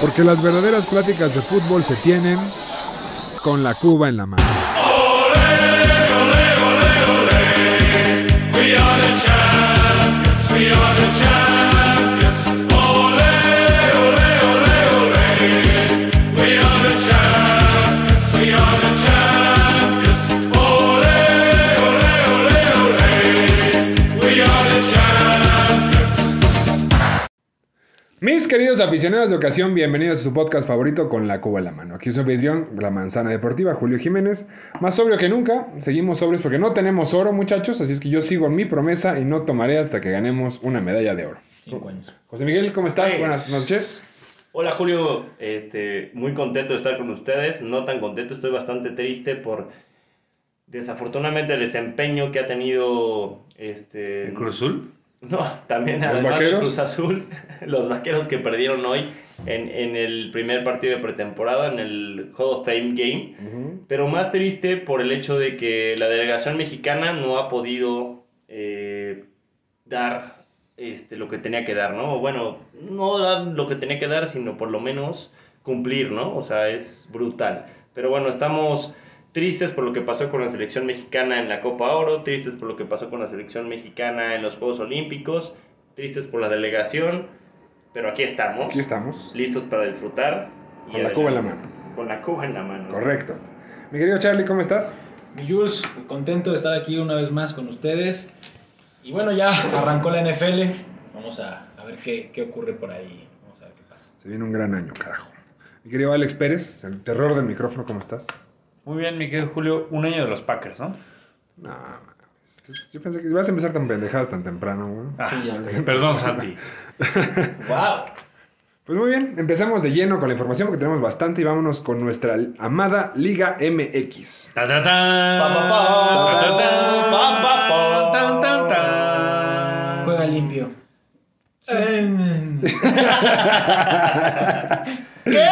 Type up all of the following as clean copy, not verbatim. porque las verdaderas pláticas de fútbol se tienen con la cuba en la mano. Mis queridos aficionados de ocasión, bienvenidos a su podcast favorito con la cuba en la mano. Aquí su anfitrión, la manzana deportiva, Julio Jiménez. Más sobrio que nunca, seguimos sobrios porque no tenemos oro, muchachos. Así es que yo sigo en mi promesa y no tomaré hasta que ganemos una medalla de oro. 5 años. José Miguel, ¿cómo estás? Buenas noches. Hola Julio, muy contento de estar con ustedes. No tan contento, estoy bastante triste por desafortunadamente el desempeño que ha tenido ¿el Cruz Azul? No, también además de Cruz Azul, los vaqueros que perdieron hoy en el primer partido de pretemporada, en el Hall of Fame Game, pero más triste por el hecho de que la delegación mexicana no ha podido dar lo que tenía que dar, ¿no? O bueno, no dar lo que tenía que dar, sino por lo menos cumplir, ¿no? O sea, es brutal. Pero bueno, estamos tristes por lo que pasó con la selección mexicana en la Copa Oro, tristes por lo que pasó con la selección mexicana en los Juegos Olímpicos, tristes por la delegación, pero aquí estamos. Aquí estamos. Listos para disfrutar. Con la cuba en la mano. Con la cuba en la mano. Correcto. Mi querido Charlie, ¿cómo estás? Mi Jules, contento de estar aquí una vez más con ustedes. Y bueno, ya arrancó la NFL. Vamos a ver qué ocurre por ahí. Vamos a ver qué pasa. Se viene un gran año, carajo. Mi querido Alex Pérez, el terror del micrófono, ¿cómo estás? Muy bien, mi querido Julio, un año de los Packers, ¿no? No, yo pensé que ibas a empezar tan pendejadas tan temprano, güey. Sí, ya. Perdón, Santi. ¡Wow! Pues muy bien, empezamos de lleno con la información porque tenemos bastante y vámonos con nuestra amada Liga MX. Juega limpio. ¿Qué?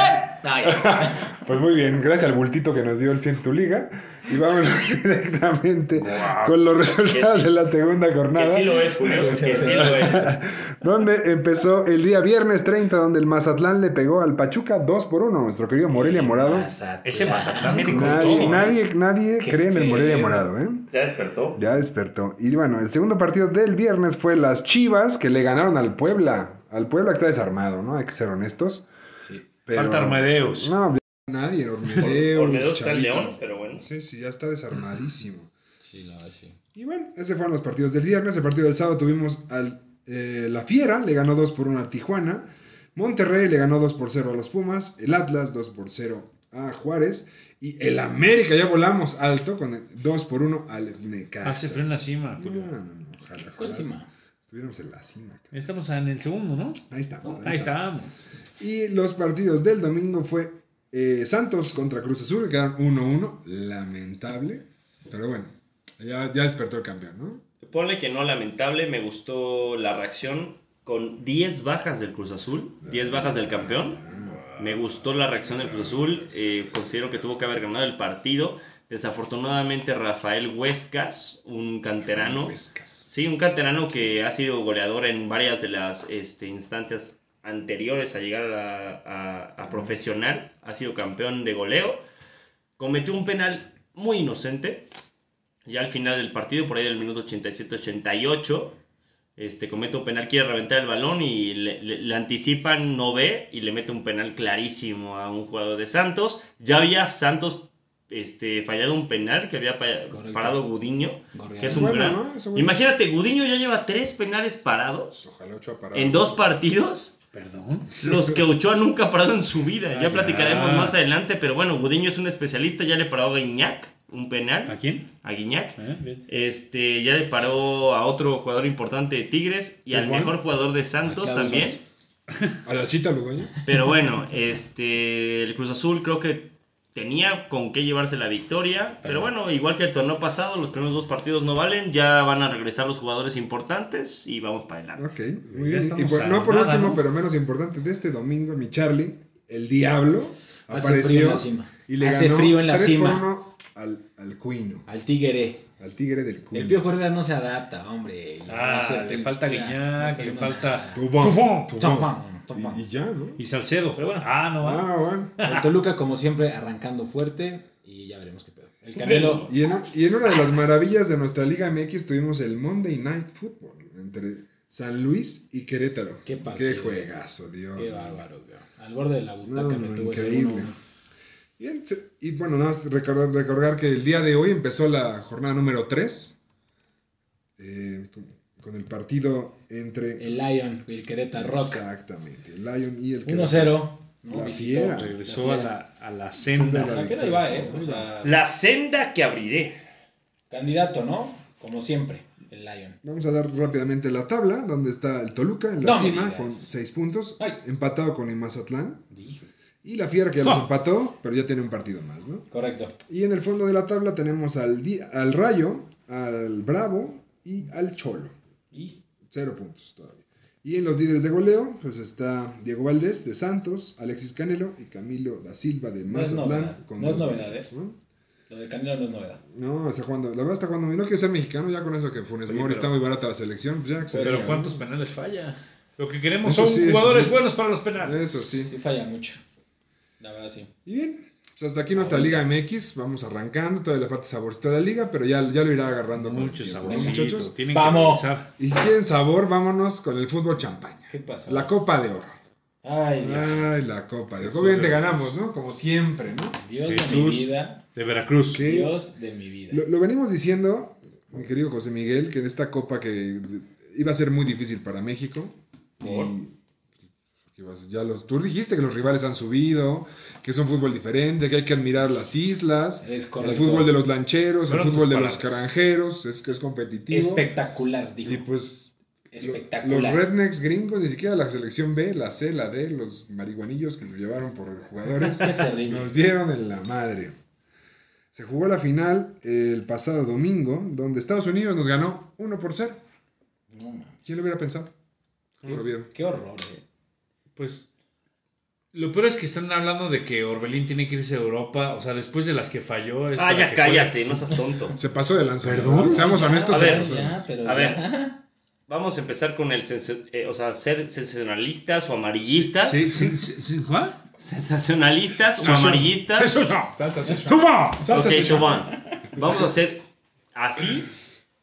Pues muy bien, gracias al bultito que nos dio el 100 tu liga. Y vámonos directamente con los resultados de la segunda jornada. Que sí lo es, Julio, que sí lo es. Donde empezó el día viernes 30, donde el Mazatlán le pegó al Pachuca 2-1. Nuestro querido Morelia Morado. Ese Mazatlán viene con todo. Nadie cree en el Morelia Morado, ¿eh? Ya despertó. Ya despertó. Y bueno, el segundo partido del viernes fue las Chivas que le ganaron al Puebla. Al Puebla que está desarmado, ¿no? Hay que ser honestos. Pero falta Armadeus. No, nadie, Ormedeus está el león, pero bueno. Sí, ya está desarmadísimo. Sí, no, sí. Y bueno, ese fueron los partidos del viernes. El partido del sábado tuvimos al La Fiera, le ganó 2-1 a Tijuana. Monterrey le ganó 2-0 a los Pumas. El Atlas 2-0 a Juárez. Y el América, ya volamos alto con el 2-1 al Necaxa. Ah, se fue en la cima. No, ojalá. ¿Cuál cima? Estuviéramos en la cima. Estamos en el segundo, ¿no? Ahí estamos. Y los partidos del domingo fue Santos contra Cruz Azul, que quedaron 1-1, lamentable, pero bueno, ya despertó el campeón, ¿no? Ponle que no lamentable, me gustó la reacción con 10 bajas del Cruz Azul, 10 bajas del campeón, me gustó la reacción del Cruz Azul, considero que tuvo que haber ganado el partido. Desafortunadamente Rafael Huescas, un canterano, que ha sido goleador en varias de las instancias anteriores a llegar a profesional, ha sido campeón de goleo, cometió un penal muy inocente, ya al final del partido, por ahí del minuto 87-88, comete un penal, quiere reventar el balón y le anticipan, no ve, y le mete un penal clarísimo a un jugador de Santos. Ya había Santos fallado un penal que había parado Gudiño, que es un gran... ¿no? Imagínate, Gudiño ya lleva 3 penales parados. Ojalá 8 parados en 2 partidos. ¿Perdón? Los que Ochoa nunca ha parado en su vida. Ya platicaremos más adelante. Pero bueno, Gudiño es un especialista. Ya le paró a Gignac un penal. ¿A quién? A Gignac. Ya le paró a otro jugador importante de Tigres. Y al mejor jugador de Santos también. A la Chita Lugoña. Pero bueno, el Cruz Azul creo que tenía con qué llevarse la victoria. Pero bueno, igual que el torneo pasado, los primeros 2 partidos no valen. Ya van a regresar los jugadores importantes y vamos para adelante. Ok, muy bien. Y por último, pero menos importante, de este domingo, mi Charlie, el Diablo, apareció y le ganó 3-1 al Cuino. Al Tigre. Al Tigre del Cuino. El Piojo Herrera no se adapta, hombre. Le falta Guiñac, le falta Tufón. Toma. Y ya, ¿no? Y Salcedo, pero bueno. Ah, no va. Ah, bueno. El Toluca, como siempre, arrancando fuerte. Y ya veremos qué pedo. El Canelo. Y en una de las maravillas de nuestra Liga MX tuvimos el Monday Night Football entre San Luis y Querétaro. Qué partido. Qué juegazo, Dios. Qué bárbaro, Dios. Al borde de la butaca me tuvo. Increíble. Y bueno, nada más recordar que el día de hoy empezó la jornada número 3. Con el partido entre el Lion y el Querétaro Rock. Exactamente, el Lion y el Querétaro. 1-0. La Fiera. Regresó a la senda. La Fiera ahí va, ¿eh? O sea, la senda que abriré. Candidato, ¿no? Como siempre, el Lion. Vamos a dar rápidamente la tabla, donde está el Toluca en la cima con 6 puntos. Ay. Empatado con el Mazatlán. Dije. Y la Fiera que ya los empató, pero ya tiene un partido más, ¿no? Correcto. Y en el fondo de la tabla tenemos al Rayo, al Bravo y al Cholo. ¿Y? 0 puntos todavía. Y en los líderes de goleo, pues está Diego Valdés de Santos, Alexis Canelo y Camilo da Silva de Mazatlán. No es novedad, puntos, ¿no? Lo de Canelo no es novedad. No, está jugando, la verdad está jugando. No quiere ser mexicano, ya con eso que Funes Mori está muy barata la selección. Pues ya que se pero ¿cuántos penales falla? Lo que queremos eso son jugadores buenos para los penales. Eso sí. Sí falla mucho. La verdad sí. Y bien, pues hasta aquí nuestra Liga MX. Vamos arrancando, todavía le falta saborcito a la liga, pero ya lo irá agarrando mucho sabor, muchachos. Vamos. Y si quieren sabor, vámonos con el fútbol champaña. ¿Qué pasó? La Copa de Oro. Ay, Dios. Ay, la Copa de Oro. Obviamente ganamos, ¿no? Como siempre, ¿no? Dios Jesús de mi vida. De Veracruz. ¿Qué? Dios de mi vida. Lo venimos diciendo, mi querido José Miguel, que en esta Copa que iba a ser muy difícil para México. ¿Por? Ya tú dijiste que los rivales han subido, que es un fútbol diferente, que hay que admirar las islas, el fútbol de los lancheros, el fútbol de los caranjeros, es que es competitivo. Espectacular, dijo. Y pues espectacular. Los rednecks gringos, ni siquiera la selección B, la C, la D, los marihuanillos que nos llevaron por jugadores, nos dieron en la madre. Se jugó la final el pasado domingo, donde Estados Unidos nos ganó 1-0. No, ¿quién lo hubiera pensado? ¿Cómo lo vieron? Qué horror, Pues, lo peor es que están hablando de que Orbelín tiene que irse a Europa. O sea, después de las que falló... Ah, ya cállate, no seas tonto. Se pasó de lanza. Perdón. Seamos honestos. A ver, vamos a empezar con el... ser sensacionalistas o amarillistas. Sí. ¿Cuál? Sensacionalistas o amarillistas. Chubán. Vamos a hacer así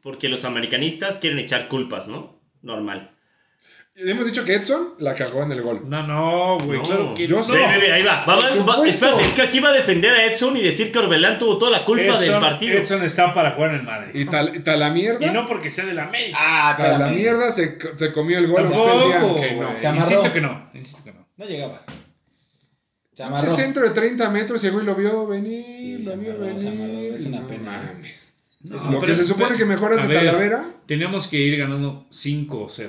porque los americanistas quieren echar culpas, ¿no? Normal. Hemos dicho que Edson la cagó en el gol. No, güey, claro que yo no. Sí, ahí va. Espérate, es que aquí va a defender a Edson y decir que Orbelán tuvo toda la culpa del partido. Edson está para jugar en el Madrid. Y tal la mierda. Y no porque sea de la América. Tal la mierda se comió el gol. Insisto que no. No llegaba. Ese centro de 30 metros llegó y lo vio venir, Es una pena. Mames. Lo que se supone que mejora es de Talavera. Teníamos que ir ganando 5-0.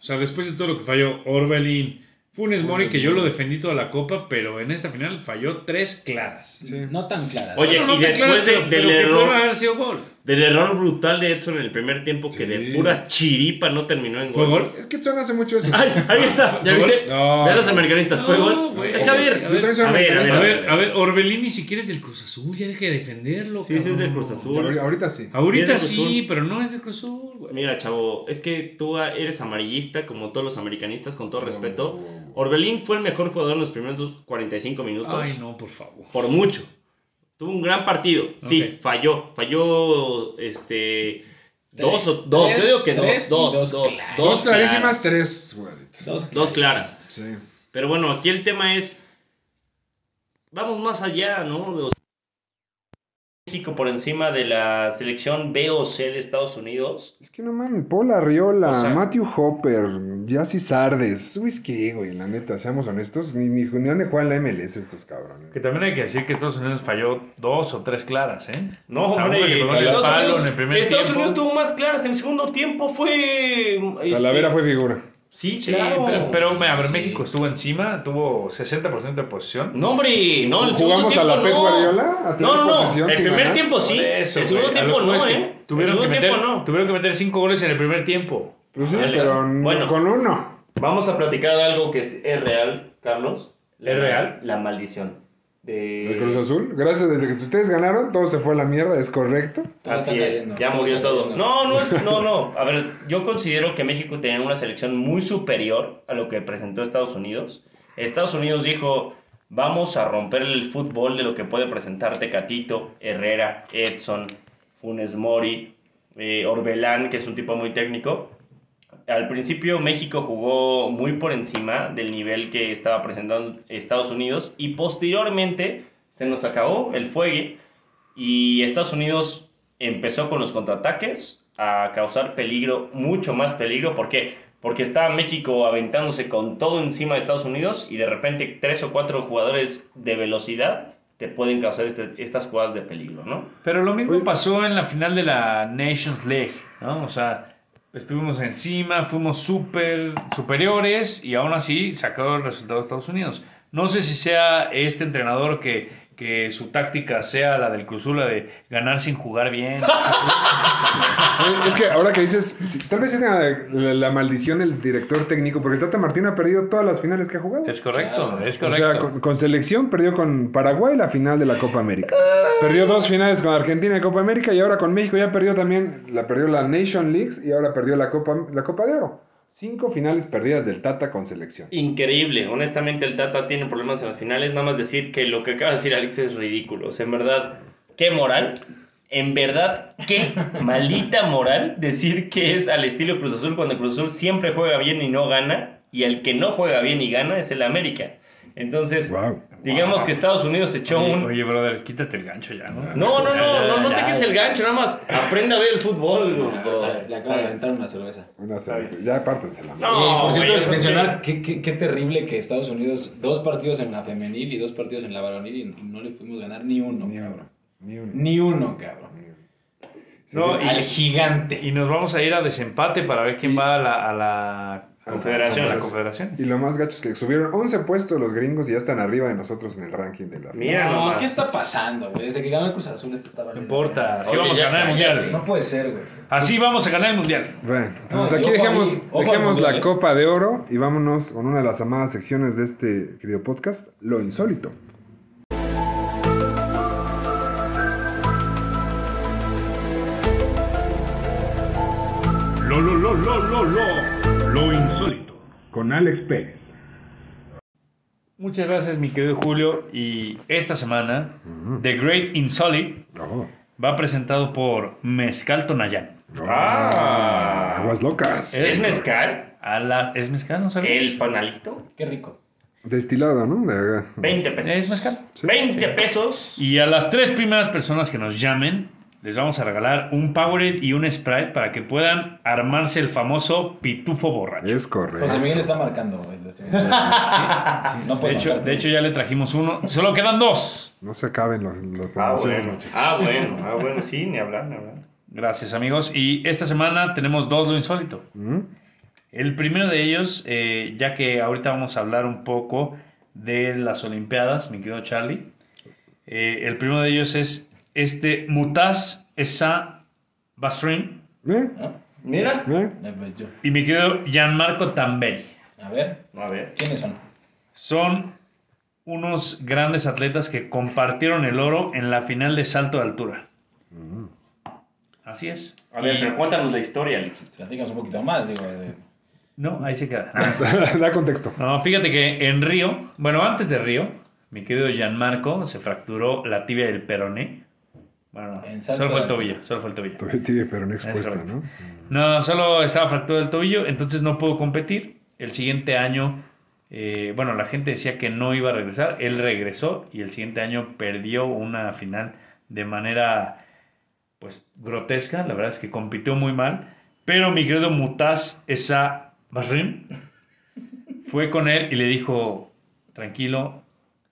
O sea, después de todo lo que falló Orbelín, Funes Mori, que yo lo defendí toda la Copa, pero en esta final falló 3 claras. Sí. No tan claras. Oye, no y después del error, del error brutal de Edson en el primer tiempo, que de pura chiripa no terminó en gol. Es que Edson hace mucho eso. Ay, ahí está, ¿ya viste? De los americanistas, fue gol. Es que a ver, Orbelín ni siquiera es del Cruz Azul, ya deja de defenderlo. Sí, sí es del Cruz Azul. Ahorita sí, pero no es del Cruz Azul. Mira, chavo, es que tú eres amarillista como todos los americanistas, con todo respeto. Orbelín fue el mejor jugador en los primeros 45 minutos. Ay, no, por favor. Por mucho. Tuvo un gran partido. Sí, okay. Falló, Dos. Yo digo que dos. Dos clarísimas, 3, güey. Dos claras. Sí. Pero bueno, aquí el tema es... Vamos más allá, ¿no? México por encima de la selección B o C de Estados Unidos. Es que no mames, Paul Arriola, o sea, Matthew Hopper, Yacy Sardes. ¿Sabes qué, güey? La neta, seamos honestos, ni han de jugar en la MLS estos cabrones. Que también hay que decir que Estados Unidos falló 2 o 3 claras, ¿eh? No, hombre, Estados Unidos tuvo más claras en el segundo tiempo, fue... Talavera fue figura. Sí, claro. Pero a ver, México estuvo encima, tuvo 60% de posesión. No, hombre, no, el segundo tiempo no. ¿Jugamos a la Pep Guardiola? No, el primer tiempo sí, eso, el segundo tiempo no, ¿eh? Tuvieron que meter 5 goles en el primer tiempo. Pues sí, pero bueno, con uno. Vamos a platicar de algo que es real, Carlos. ¿Es real? La maldición. de Cruz Azul. Gracias, desde que ustedes ganaron, todo se fue a la mierda, es correcto. Así es, ya murió todo. No. A ver, yo considero que México tenía una selección muy superior a lo que presentó Estados Unidos. Estados Unidos dijo, vamos a romper el fútbol de lo que puede presentar Tecatito, Herrera, Edson, Funes Mori, Orbelín, que es un tipo muy técnico. Al principio México jugó muy por encima del nivel que estaba presentando Estados Unidos y posteriormente se nos acabó el fuego y Estados Unidos empezó con los contraataques a causar peligro, mucho más peligro. ¿Por qué? Porque estaba México aventándose con todo encima de Estados Unidos y de repente 3 o 4 jugadores de velocidad te pueden causar estas jugadas de peligro, ¿no? Pero lo mismo pasó en la final de la Nations League, ¿no? O sea, estuvimos encima, fuimos superiores y aún así sacó el resultado de Estados Unidos. No sé si sea este entrenador que su táctica sea la del Cruz Azul, la de ganar sin jugar bien. Es que ahora que dices, tal vez era la maldición del director técnico, porque Tata Martín ha perdido todas las finales que ha jugado. Es correcto, claro, es correcto. O sea, con selección perdió con Paraguay la final de la Copa América. Perdió 2 finales con Argentina en Copa América y ahora con México ya perdió también, perdió la Nation Leagues y ahora perdió la Copa de Oro. 5 finales perdidas del Tata con selección. Increíble, honestamente el Tata tiene problemas en las finales. Nada más decir que lo que acaba de decir Alex es ridículo. O sea, en verdad, qué moral. En verdad, qué maldita moral decir que es al estilo Cruz Azul cuando Cruz Azul siempre juega bien y no gana. Y el que no juega bien y gana es el América. Entonces, digamos que Estados Unidos echó Oye, brother, quítate el gancho ya, ¿no? No, te quites el gancho, nada más aprenda a ver el fútbol, bro. Le acabo de aventar una cerveza. Ya pártensela. No, por cierto, mencionar qué terrible que Estados Unidos, 2 partidos en la femenil y 2 partidos en la varonil y no le pudimos ganar ni uno. Ni uno, cabrón. Al gigante. Y nos vamos a ir a desempate para ver quién va a la Confederación. Y lo más gacho es que subieron 11 puestos los gringos y ya están arriba de nosotros en el ranking de la. Mira, ¿qué está pasando, güey? Desde que ganó el Cruz Azul esto está valiendo. No importa, así vamos a ganar el mundial. No puede ser, güey. Así vamos a ganar el mundial. Bueno, pues aquí dejemos la Copa de Oro y vámonos con una de las amadas secciones de este querido podcast, lo insólito. Lo insólito con Alex Pérez. Muchas gracias, mi querido Julio. Y esta semana The Great Insólito va presentado por Mezcal Tonayán. Aguas locas. ¿Es mezcal? ¿Es mezcal? ¿No sabes? El panalito. Qué rico. Destilado, ¿no? 20 pesos. ¿Es mezcal? Sí. 20 pesos. Y a las 3 primeras personas que nos llamen les vamos a regalar un Powerade y un Sprite para que puedan armarse el famoso pitufo borracho. Es correcto. José Miguel está marcando. Sí, no de hecho, ya le trajimos uno. Solo quedan 2. No se acaben los promociones. Bueno. Sí, ni hablar. Gracias, amigos. Y esta semana tenemos 2 lo insólito. El primero de ellos, ya que ahorita vamos a hablar un poco de las Olimpiadas, mi querido Charlie. El primero de ellos es Mutaz Esa Basrin. Mira. Y mi querido Gianmarco Tamberi. A ver. ¿Quiénes son? Son unos grandes atletas que compartieron el oro en la final de salto de altura. Así es. A ver, pero cuéntanos la historia, Alex. Platícanos un poquito más, No, ahí se queda. Da contexto. No, fíjate que en Río, antes de Río, mi querido Gianmarco se fracturó la tibia del peroné. Solo fue el tobillo. Tibia y peroné expuesta, ¿no? No, solo estaba fracturado el tobillo, entonces no pudo competir. El siguiente año, la gente decía que no iba a regresar. Él regresó y el siguiente año perdió una final de manera, grotesca. La verdad es que compitió muy mal. Pero mi querido Mutaz Esa Basrin fue con él y le dijo, tranquilo,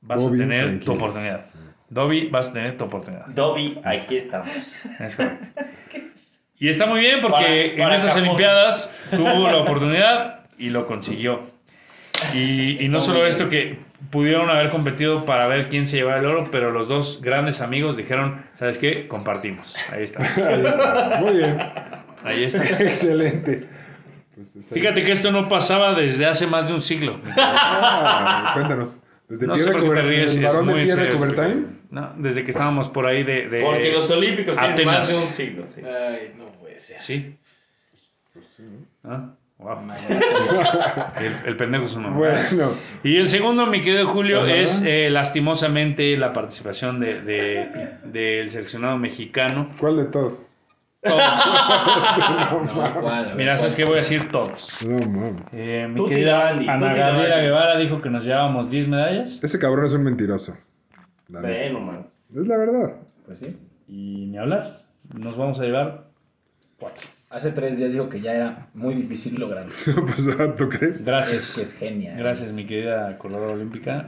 vas a tener tu oportunidad. Dobby, aquí estamos. Es correcto. Y está muy bien porque en estas Olimpiadas tuvo la oportunidad y lo consiguió. Y no solo esto, que pudieron haber competido para ver quién se llevaba el oro, pero los 2 grandes amigos dijeron, ¿sabes qué? Compartimos. Ahí está. Muy bien. Ahí está. Excelente. Fíjate que esto no pasaba desde hace más de un siglo. Cuéntanos. ¿Desde no sé por qué te ríes, es muy serio. No, desde que estábamos por ahí de porque los olímpicos Atenas tienen más de un siglo, sí. Ay, no puede ser. Sí. Pues sí, ¿no? Ah, wow. El pendejo es un hombre. Bueno. Y el segundo, mi querido Julio, ajá, es lastimosamente la participación del seleccionado mexicano. ¿Cuál de todos? No, mira, ¿sabes qué? Voy a decir todos. Mi querida Ana Gabriela Guevara dijo que nos llevábamos 10 medallas. Ese cabrón es un mentiroso. Nomás. Es la verdad. Pues sí. Y ni hablar. Nos vamos a llevar 4. Hace 3 días dijo que ya era muy difícil lograrlo. Pues, ¿tú crees? Gracias. Es que es genial. Gracias, mi querida Colorado Olímpica.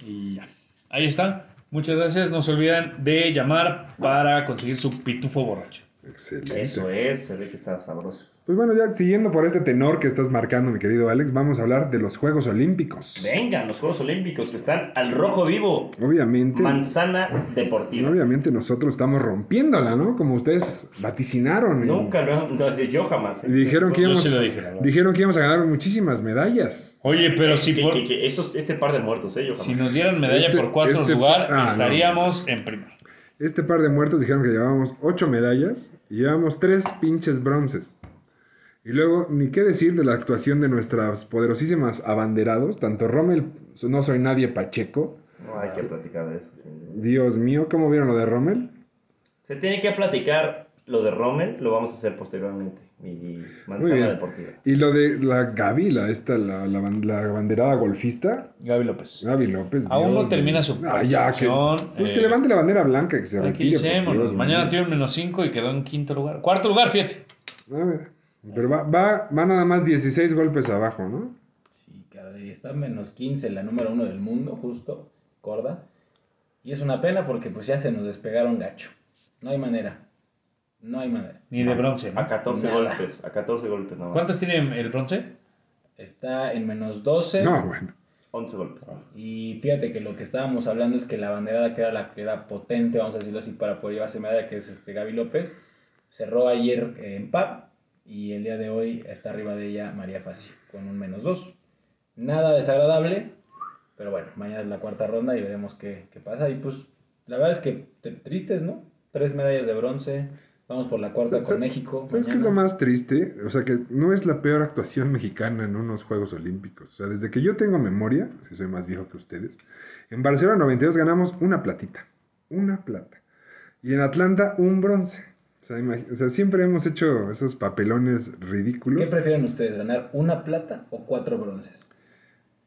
Y ya. Ahí está. Muchas gracias. No se olviden de llamar para conseguir su pitufo borracho. Excelente. Eso es, se ve que está sabroso. Pues bueno, ya siguiendo por este tenor que estás marcando, mi querido Alex, vamos a hablar de los Juegos Olímpicos. Vengan, los Juegos Olímpicos que están al rojo vivo. Obviamente. Manzana deportiva. Obviamente nosotros estamos rompiéndola, ¿no? Como ustedes vaticinaron. Nunca, no, yo jamás. Dijeron que íbamos a ganar muchísimas medallas. Oye, pero si por... Este par de muertos, yo jamás. Si nos dieran medalla por 4 lugar, estaríamos en primero. Este par de muertos dijeron que llevábamos 8 medallas y llevamos 3 pinches bronces. Y luego, ni qué decir de la actuación de nuestras poderosísimas abanderados, tanto Rommel, no soy nadie, Pacheco. No hay que platicar de eso. Sí. Dios mío, ¿cómo vieron lo de Rommel? Se tiene que platicar lo de Rommel, lo vamos a hacer posteriormente. Mi manzana deportiva. Y lo de la Gaby, la banderada golfista. Gaby López. Aún Dios, no termina su participación. Pues que levante la bandera blanca, que se retire. Mañana tiene un -5 y quedó en quinto lugar. Cuarto lugar, fíjate. A ver. Pero va nada más 16 golpes abajo, ¿no? Sí, caray, está -15, la número 1 del mundo, justo, Corda. Y es una pena porque pues ya se nos despegaron gacho. No hay manera. Ni de bronce, ¿no? A 14 golpes nada más. ¿Cuántos tiene el bronce? Está en -12. No, bueno. 11 golpes. Y fíjate que lo que estábamos hablando es que la banderada que era la que era potente, vamos a decirlo así, para poder llevarse medalla, que es Gaby López, cerró ayer en par. Y el día de hoy está arriba de ella María Fassi con un -2. Nada desagradable, pero bueno, mañana es la cuarta ronda y veremos qué pasa. Y pues, la verdad es que tristes, ¿no? 3 medallas de bronce, vamos por la cuarta con México. ¿Sabes qué es lo más triste? O sea, que no es la peor actuación mexicana en unos Juegos Olímpicos. O sea, desde que yo tengo memoria, si soy más viejo que ustedes, en Barcelona 92 ganamos una plata. Y en Atlanta un bronce. O sea, siempre hemos hecho esos papelones ridículos. ¿Qué prefieren ustedes, ganar una plata o 4 bronces?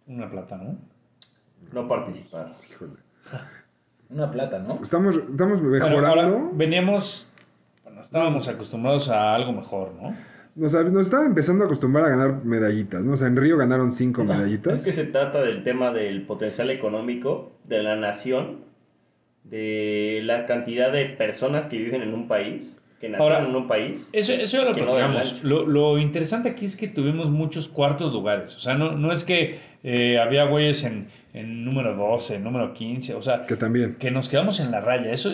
Una plata, ¿no? No participar. Híjole. Una plata, ¿no? Estamos mejorando. Bueno, estábamos acostumbrados a algo mejor, ¿no? Nos estaban empezando a acostumbrar a ganar medallitas, ¿no? O sea, en Río ganaron 5 medallitas. Es que se trata del tema del potencial económico de la nación, de la cantidad de personas que viven en un país. Que nacieron en un país. Eso ya lo platicamos. No, lo interesante aquí es que tuvimos muchos cuartos lugares. O sea, no es que había güeyes en número 12, en número 15. O sea, que también. Que nos quedamos en la raya. Eso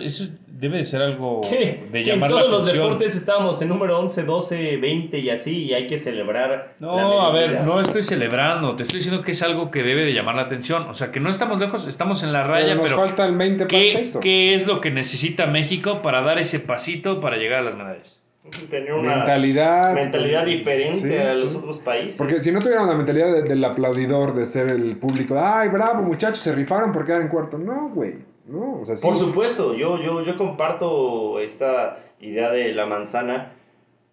debe de ser algo de llamar la atención. En todos los deportes estábamos en número 11, 12, 20 y así. Y hay que celebrar. No, a ver, no estoy celebrando. Te estoy diciendo que es algo que debe de llamar la atención. O sea, que no estamos lejos, estamos en la raya. Pero nos falta el 20%. ¿Qué es lo que necesita México para dar ese pasito para llegar a las medallas? Tener una mentalidad diferente a los otros países. Porque si no tuvieran la mentalidad del aplaudidor, de ser el público, ay, bravo, muchachos, se rifaron por quedar en cuarto. No, güey. No, o sea, sí. Por supuesto, yo comparto esta idea de la manzana,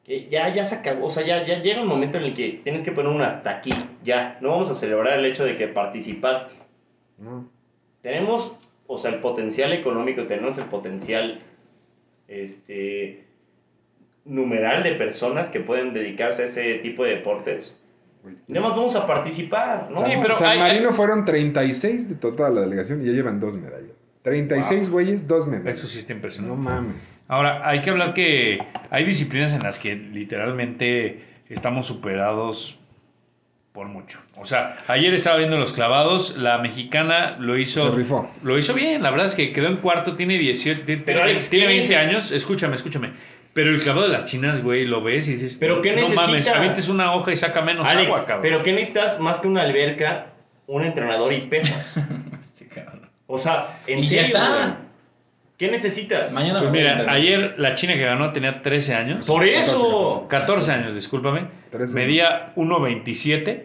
que ya se acabó. O sea, ya llega un momento en el que tienes que poner un hasta aquí. Ya, no vamos a celebrar el hecho de que participaste. No. Tenemos, o sea, el potencial económico, tenemos el potencial numeral de personas que pueden dedicarse a ese tipo de deportes. Nada más vamos a participar, ¿no? Sí, pero San Marino fueron 36 de toda la delegación y ya llevan 2 medallas. 36 güeyes, 2 medallas. Eso sí está impresionante. No mames. Ahora, hay que hablar que hay disciplinas en las que literalmente estamos superados por mucho. O sea, ayer estaba viendo los clavados, la mexicana lo hizo bien, la verdad es que quedó en cuarto, tiene 18, pero Alex, tiene 20 años. Escúchame. Pero el clavado de las chinas, güey, lo ves y dices... ¿Pero qué necesitas? No mames, avientes una hoja y saca menos Alex, agua, cabrón. ¿Pero qué necesitas más que una alberca? un entrenador y pesas. Este cabrón. O sea, en serio, ya está. Güey. ¿Qué necesitas? Mañana pues mira, ayer la China que ganó tenía 13 años. Por eso. 14 años, discúlpame. 13. Medía 1.27.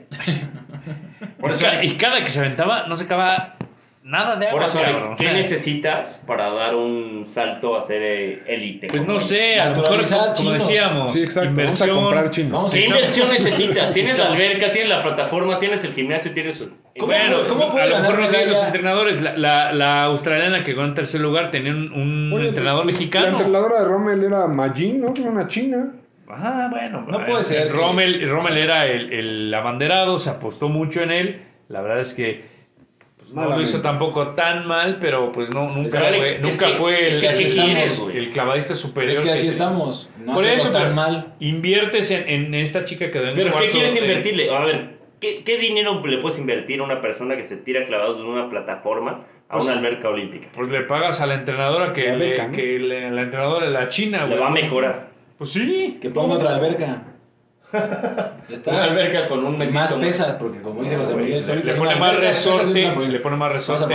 Por eso, y cada que se aventaba no se acababa nada de agua. Por eso, Alex, ¿qué necesitas para dar un salto a ser élite? Pues no sé, a lo mejor como decíamos, sí, inversión. Vamos a comprar chinos. ¿Qué inversión necesitas? Tienes la alberca, tienes la plataforma, tienes el gimnasio, tienes... Bueno, ¿cómo a lo mejor no tienen los entrenadores. La australiana que ganó en tercer lugar tenía un entrenador mexicano. La entrenadora de Rommel era Majin, ¿no? Era una china. Ah, bueno. No puede ser. Rommel era el abanderado, se apostó mucho en él. La verdad es que pues, no lo hizo tampoco tan mal, pero pues no, nunca fue el clavadista superior. Es que así estamos. No por eso, tan mal. Inviertes en esta chica que... Pero ¿qué quieres invertirle? A ver, ¿qué dinero le puedes invertir a una persona que se tira clavados de una plataforma a una alberca olímpica? Pues le pagas a la entrenadora la entrenadora de la China, güey. Le va a mejorar. Pues sí. Que ponga otra alberca. Está una alberca con un más pesas, porque como dice José Miguel, le pone más resorte. Le pone más resorte.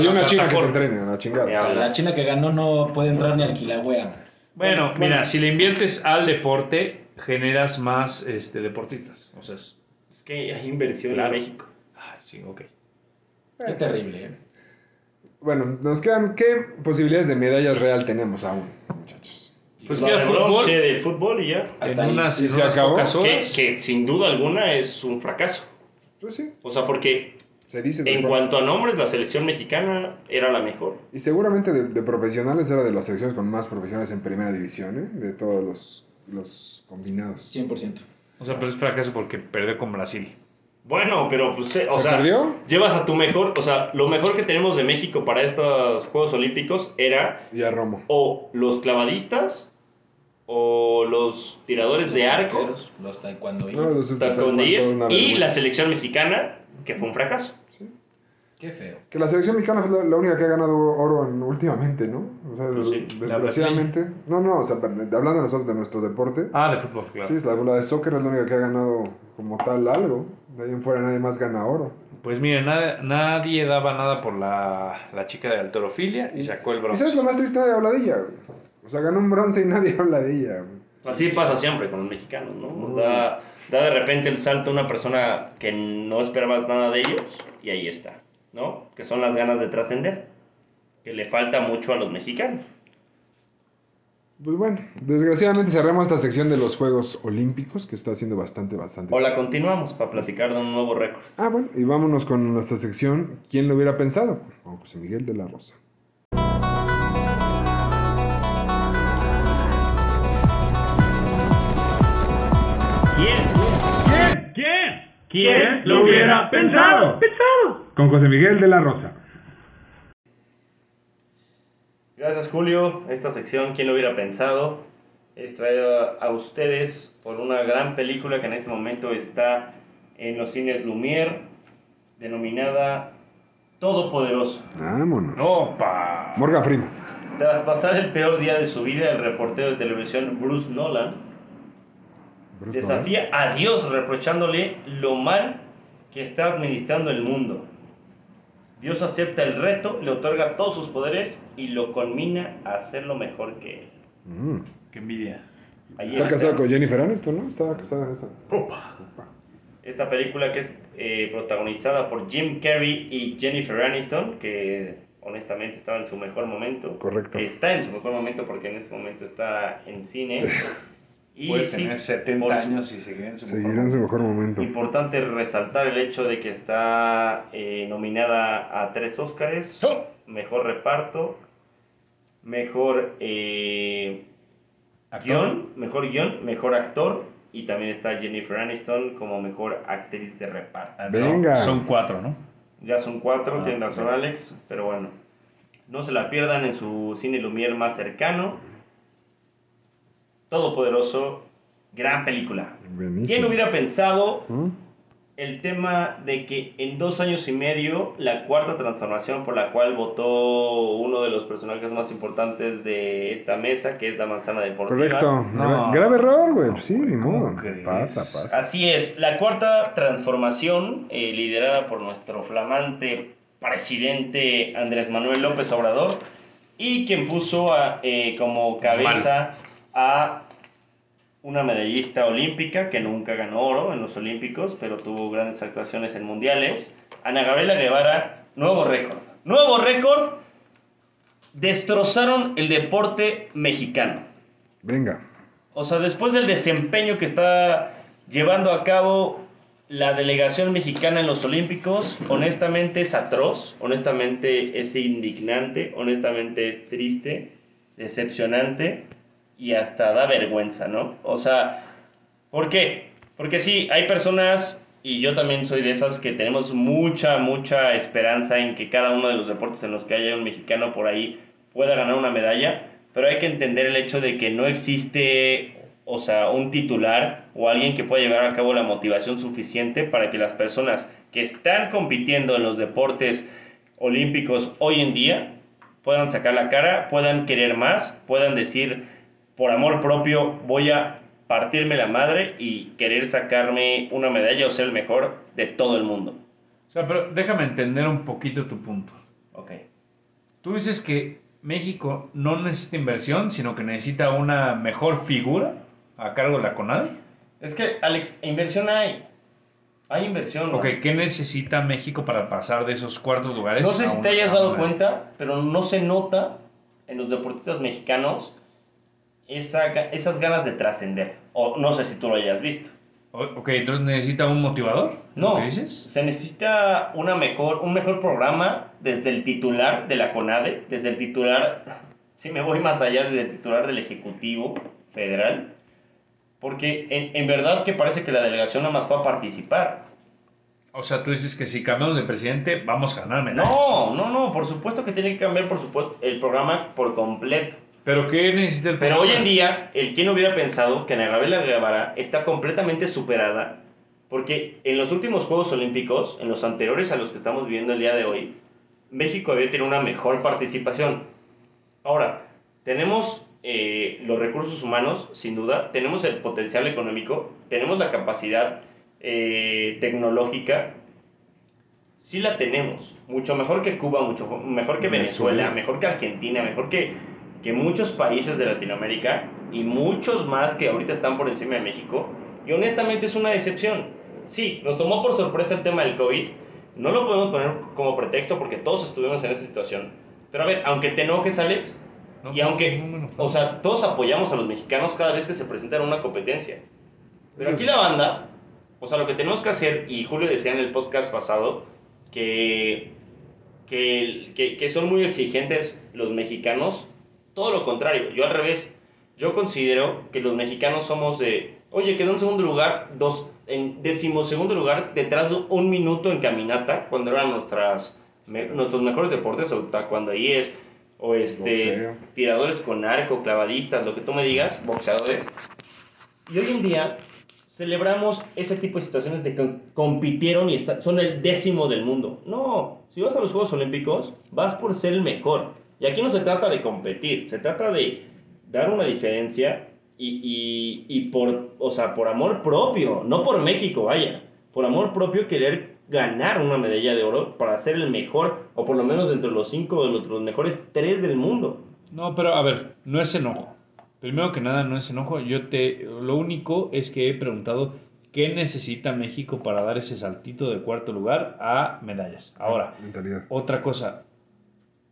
Y una china que entrene, la chingada. La china que ganó no puede entrar ni al Quilagüea. Bueno, mira, si le inviertes al deporte, generas más deportistas. O sea, es que hay inversión en México. Ah, sí, ok. Qué terrible, ¿eh? Bueno, nos quedan, ¿qué posibilidades de medallas real tenemos aún, muchachos? Pues queda del fútbol y ya. Hasta en se acabó. Que sin duda alguna es un fracaso. Pues sí. O sea, porque se dice en cuanto a nombres, la selección mexicana era la mejor. Y seguramente de profesionales era de las selecciones con más profesionales en primera división, ¿eh? De todos los combinados. 100%. O sea, pero es fracaso porque perdió con Brasil. Bueno, pero pues, o sea, perdió? Llevas a tu mejor, o sea, lo mejor que tenemos de México para estos Juegos Olímpicos era ya Romo. O los clavadistas o los tiradores de arco, los taekwondoíes y la selección mexicana, que fue un fracaso. Sí. Qué feo. Que la selección mexicana fue la única que ha ganado oro últimamente, ¿no? O sea, pues sí, desgraciadamente. No, o sea, hablando nosotros de nuestro deporte. Ah, de fútbol, claro. Sí, la de soccer es la única que ha ganado como tal algo. De ahí en fuera nadie más gana oro. Pues mira, nadie daba nada por la chica de halterofilia y sacó el bronce. ¿Y sabes lo más triste de Habladilla? O sea, ganó un bronce y nadie habla de ella. Así pasa siempre con los mexicanos, ¿no? Da de repente el salto a una persona que no esperabas nada de ellos y ahí está, ¿no? Que son las ganas de trascender, que le falta mucho a los mexicanos. Pues bueno, desgraciadamente cerramos esta sección de los Juegos Olímpicos, que está siendo bastante. O la continuamos para platicar de un nuevo récord. Ah, bueno, y vámonos con nuestra sección ¿Quién lo hubiera pensado? Con José Miguel de la Rosa. ¿Quién lo hubiera pensado? Con José Miguel de la Rosa. Gracias, Julio. Esta sección, ¿Quién lo hubiera pensado?, es traída a ustedes por una gran película que en este momento está en los cines Lumière, denominada Todopoderoso. Vámonos. ¡Opa! Morgan Freeman. Tras pasar el peor día de su vida, el reportero de televisión Bruce Nolan desafía a Dios reprochándole lo mal que está administrando el mundo. Dios acepta el reto, le otorga todos sus poderes y lo conmina a hacerlo mejor que él. ¡Qué envidia! Está casado con Jennifer Aniston, ¿no? Estaba casada en esta. Esta película que es protagonizada por Jim Carrey y Jennifer Aniston, que honestamente estaba en su mejor momento. Correcto. Está en su mejor momento porque en este momento está en cine. Y puede tener 70 años y seguirá en su mejor momento. Importante resaltar el hecho de que está nominada a 3 Óscares. ¡Oh! Mejor reparto, mejor guión, mejor actor. Y también está Jennifer Aniston como mejor actriz de reparto. Venga. No, son 4, ¿no? Ya son 4, tiene razón Alex. Pero bueno, no se la pierdan en su cine Lumière más cercano. Todopoderoso, gran película. Benísimo. ¿Quién hubiera pensado el tema de que en 2 años y medio la cuarta transformación por la cual votó uno de los personajes más importantes de esta mesa, que es la manzana deportiva. Correcto. No. Grave error, güey. No, sí, ni modo. Pasa. Así es. La cuarta transformación, liderada por nuestro flamante presidente Andrés Manuel López Obrador, y quien puso como cabeza a una medallista olímpica que nunca ganó oro en los Olímpicos, pero tuvo grandes actuaciones en mundiales, Ana Gabriela Guevara. Nuevo récord. Destrozaron el deporte mexicano. Venga. O sea, después del desempeño que está llevando a cabo la delegación mexicana en los Olímpicos, honestamente es atroz, honestamente es indignante, honestamente es triste, decepcionante y hasta da vergüenza, ¿no? O sea, ¿por qué? Porque sí, hay personas, y yo también soy de esas, que tenemos mucha esperanza en que cada uno de los deportes en los que haya un mexicano por ahí pueda ganar una medalla, pero hay que entender el hecho de que no existe, o sea, un titular o alguien que pueda llevar a cabo la motivación suficiente para que las personas que están compitiendo en los deportes olímpicos hoy en día puedan sacar la cara, puedan querer más, puedan decir, por amor propio, voy a partirme la madre y querer sacarme una medalla o ser el mejor de todo el mundo. O sea, pero déjame entender un poquito tu punto. Ok. Tú dices que México no necesita inversión, sino que necesita una mejor figura a cargo de la CONADE. Es que, Alex, inversión hay inversión, ¿no? Ok, ¿qué necesita México para pasar de esos cuartos lugares? No sé si te hayas dado cuenta, pero no se nota en los deportistas mexicanos esas ganas de trascender. O no sé si tú lo hayas visto. Ok, entonces necesita un motivador. No, ¿qué dices? Se necesita un mejor programa desde el titular de la CONADE, desde el titular, si me voy más allá, desde el titular del Ejecutivo Federal. Porque en verdad que parece que la delegación nada más fue a participar. O sea, tú dices que si cambiamos de presidente vamos a ganar medallas. No, por supuesto que tiene que cambiar el programa por completo. ¿Pero qué necesita el programa? Pero hoy en día, ¿quién hubiera pensado que Ana Gabriela Guevara está completamente superada? Porque en los últimos Juegos Olímpicos, en los anteriores a los que estamos viviendo el día de hoy, México había tenido una mejor participación. Ahora, tenemos los recursos humanos, sin duda, tenemos el potencial económico, tenemos la capacidad tecnológica, sí la tenemos, mucho mejor que Cuba, mucho mejor que Venezuela, mejor que Argentina, mejor que muchos países de Latinoamérica y muchos más que ahorita están por encima de México, y honestamente es una decepción. Sí, nos tomó por sorpresa el tema del COVID, no lo podemos poner como pretexto porque todos estuvimos en esa situación, pero a ver, aunque te enojes, Alex, y aunque, o sea, todos apoyamos a los mexicanos cada vez que se presentan una competencia. Pero aquí la banda, o sea, lo que tenemos que hacer, y Julio decía en el podcast pasado, que son muy exigentes los mexicanos. Todo lo contrario, yo al revés. Yo considero que los mexicanos somos de, oye, quedó en segundo lugar, en 12º lugar, detrás de 1 minuto en caminata, cuando eran nuestros mejores deportes, o cuando ahí es, o tiradores con arco, clavadistas, lo que tú me digas, boxeadores. Y hoy en día celebramos ese tipo de situaciones de que compitieron y son el 10º del mundo. No, si vas a los Juegos Olímpicos, vas por ser el mejor. Y aquí no se trata de competir, se trata de dar una diferencia y por, o sea, por amor propio, no por México, vaya, por amor propio querer ganar una medalla de oro para ser el mejor, o por lo menos entre los 5 de los mejores 3 del mundo. No, pero a ver, no es enojo. Primero que nada, no es enojo. Lo único es que he preguntado qué necesita México para dar ese saltito de cuarto lugar a medallas. Ahora, mentalidad. Otra cosa,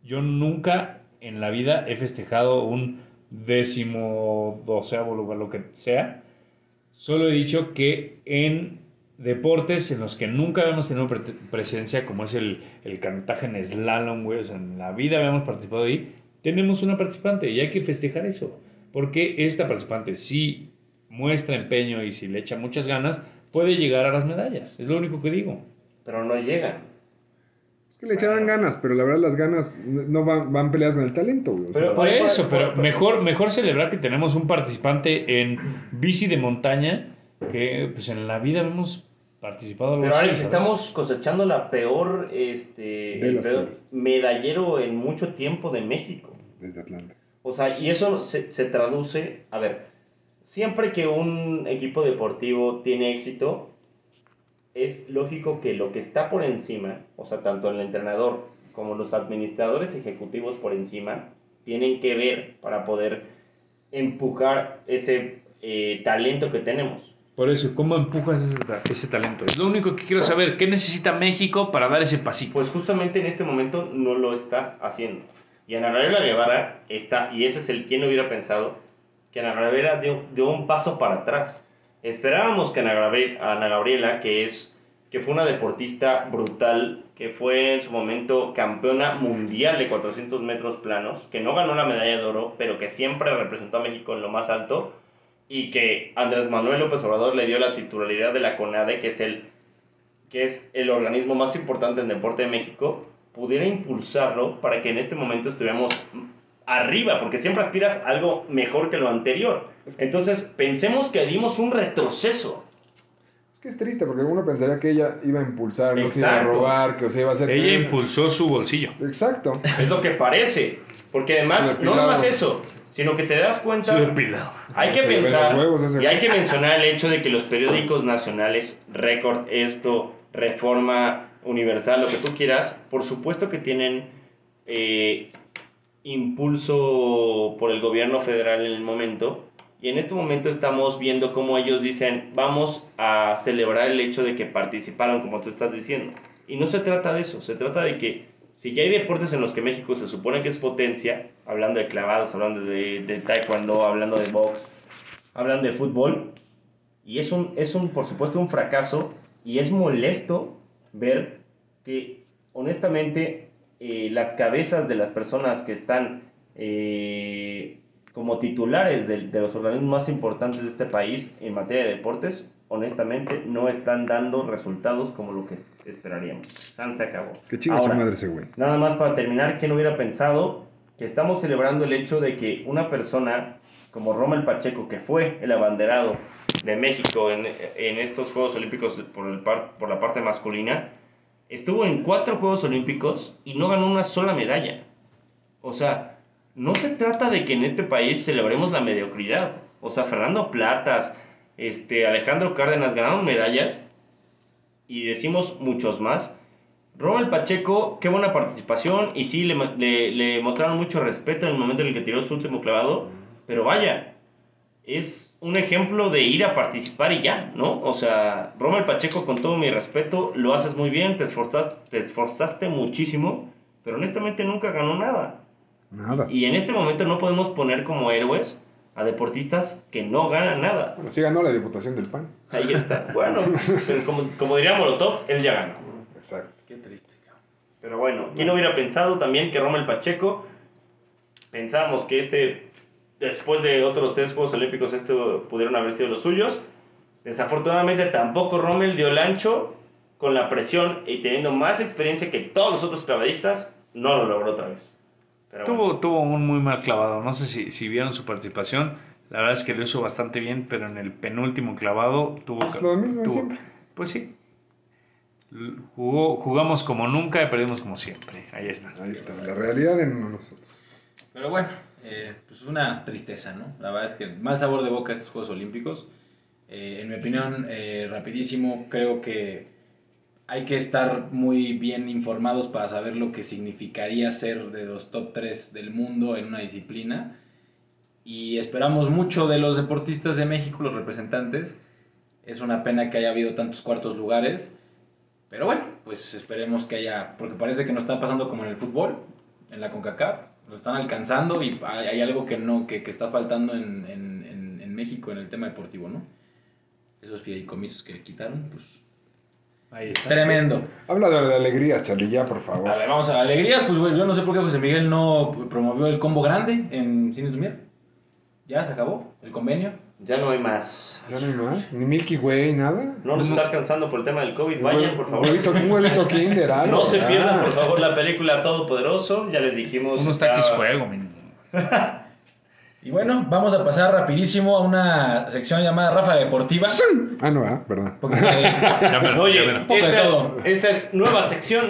yo nunca en la vida he festejado un 12º lugar, lo que sea. Solo he dicho que en deportes en los que nunca habíamos tenido presencia, como es el canotaje en slalom, güey, o sea, en la vida habíamos participado ahí, tenemos una participante y hay que festejar eso, porque esta participante, si muestra empeño y si le echa muchas ganas, puede llegar a las medallas, es lo único que digo. Pero no llega. Es que le echaron ganas, pero la verdad las ganas no van peleadas con el talento, güey. Pero por eso, pero mejor celebrar que tenemos un participante en bici de montaña, que pues en la vida vemos participado. Pero Alex, estamos cosechando la peor, el peor medallero en mucho tiempo de México. Desde Atlanta. O sea, y eso se traduce, a ver, siempre que un equipo deportivo tiene éxito, es lógico que lo que está por encima, o sea, tanto el entrenador como los administradores ejecutivos por encima, tienen que ver para poder empujar ese talento que tenemos. Por eso, ¿cómo empujas ese talento? Es lo único que quiero saber. ¿Qué necesita México para dar ese pasito? Pues justamente en este momento no lo está haciendo. Y Ana Gabriela Guevara está, y ese es el quien hubiera pensado, que Ana Gabriela dio un paso para atrás. Esperábamos que Ana Gabriela, que fue una deportista brutal, que fue en su momento campeona mundial de 400 metros planos, que no ganó la medalla de oro, pero que siempre representó a México en lo más alto, y que Andrés Manuel López Obrador le dio la titularidad de la CONADE, que es el organismo más importante en deporte de México, pudiera impulsarlo para que en este momento estuviéramos arriba, porque siempre aspiras a algo mejor que lo anterior. Entonces, pensemos que dimos un retroceso. Es que es triste, porque uno pensaría que ella iba a impulsar, no se iba a robar, que o sea, iba a hacer... Ella impulsó su bolsillo. Exacto. Es lo que parece, porque además, no nomás eso, sino que te das cuenta, hay que pensar, y hay que mencionar el hecho de que los periódicos nacionales, Récord, Esto, Reforma, Universal, lo que tú quieras, por supuesto que tienen impulso por el gobierno federal en el momento, y en este momento estamos viendo cómo ellos dicen, vamos a celebrar el hecho de que participaron, como tú estás diciendo, y no se trata de eso, se trata de que si ya hay deportes en los que México se supone que es potencia, hablando de clavados, hablando de taekwondo, hablando de box, hablando de fútbol, y es un por supuesto un fracaso, y es molesto ver que honestamente las cabezas de las personas que están como titulares de los organismos más importantes de este país en materia de deportes, honestamente no están dando resultados como lo que esperaríamos. San se acabó. Qué chinga su madre ese güey. Nada más para terminar, ¿quién hubiera pensado que estamos celebrando el hecho de que una persona como Rommel Pacheco, que fue el abanderado de México en estos Juegos Olímpicos por la parte masculina, estuvo en 4 Juegos Olímpicos y no ganó una sola medalla? O sea, no se trata de que en este país celebremos la mediocridad. O sea, Fernando Platas, Alejandro Cárdenas ganaron medallas y decimos muchos más. Rommel Pacheco, qué buena participación, y sí, le mostraron mucho respeto en el momento en el que tiró su último clavado, pero vaya, es un ejemplo de ir a participar y ya, ¿no? O sea, Rommel Pacheco, con todo mi respeto, lo haces muy bien, te esforzaste muchísimo, pero honestamente nunca ganó nada. Y en este momento no podemos poner como héroes a deportistas que no ganan nada. Bueno, sí ganó la Diputación del PAN. Ahí está. Bueno, pero como diría Molotov, él ya ganó. Exacto. Qué triste, cabrón. Pero bueno, ¿quién hubiera pensado también que Rommel Pacheco? Pensamos que después de otros 3 Juegos Olímpicos, pudieron haber sido los suyos. Desafortunadamente tampoco Rommel dio el ancho con la presión, y teniendo más experiencia que todos los otros clavadistas, no lo logró otra vez. Pero tuvo un muy mal clavado. No sé si vieron su participación. La verdad es que lo hizo bastante bien, pero en el penúltimo clavado tuvo siempre. Pues sí, jugamos como nunca y perdimos como siempre. Ahí está la realidad en nosotros. Pero bueno, pues una tristeza, ¿no? La verdad es que mal sabor de boca estos Juegos Olímpicos. En mi opinión, rapidísimo, creo que hay que estar muy bien informados para saber lo que significaría ser de los top 3 del mundo en una disciplina. Y esperamos mucho de los deportistas de México, los representantes. Es una pena que haya habido tantos cuartos lugares. Pero bueno, pues esperemos que haya... Porque parece que nos está pasando como en el fútbol, en la CONCACAF. Nos están alcanzando y hay algo que está faltando en México en el tema deportivo, ¿no? Esos fideicomisos que quitaron, pues... Ahí está. Tremendo. Habla de alegrías, Charlie, ya, por favor. A ver, vamos a alegrías. Pues bueno, yo no sé por qué José Miguel no promovió el combo grande en Cines Lumière. Ya se acabó el convenio. Ya no hay más. Ya no hay más. Ni Milky Way, nada. No nos está alcanzando por el tema del COVID. Vayan, por favor. Un huevito Kinder. No se pierdan, por favor, la película Todopoderoso. Ya les dijimos. Unos taquis fuego, men. Y bueno, vamos a pasar rapidísimo a una sección llamada Rafa Deportiva. Ah, no, perdón. Porque, oye, esta es nueva sección.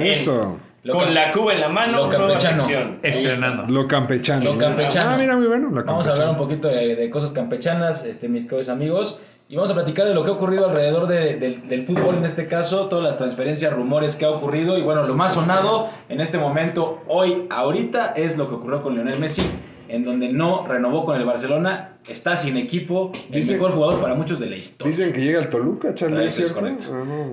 Eso. Con la cuba en la mano, lo campechano. Estrenando. Lo campechano. Ah, mira, muy bueno. Vamos a hablar un poquito de cosas campechanas, mis queridos amigos. Y vamos a platicar de lo que ha ocurrido alrededor del fútbol en este caso, todas las transferencias, rumores que ha ocurrido. Y bueno, lo más sonado en este momento, ahorita, es lo que ocurrió con Lionel Messi, en donde no renovó con el Barcelona, está sin equipo, mejor jugador para muchos de la historia. Dicen que llega al Toluca, Charlie. Eso es correcto.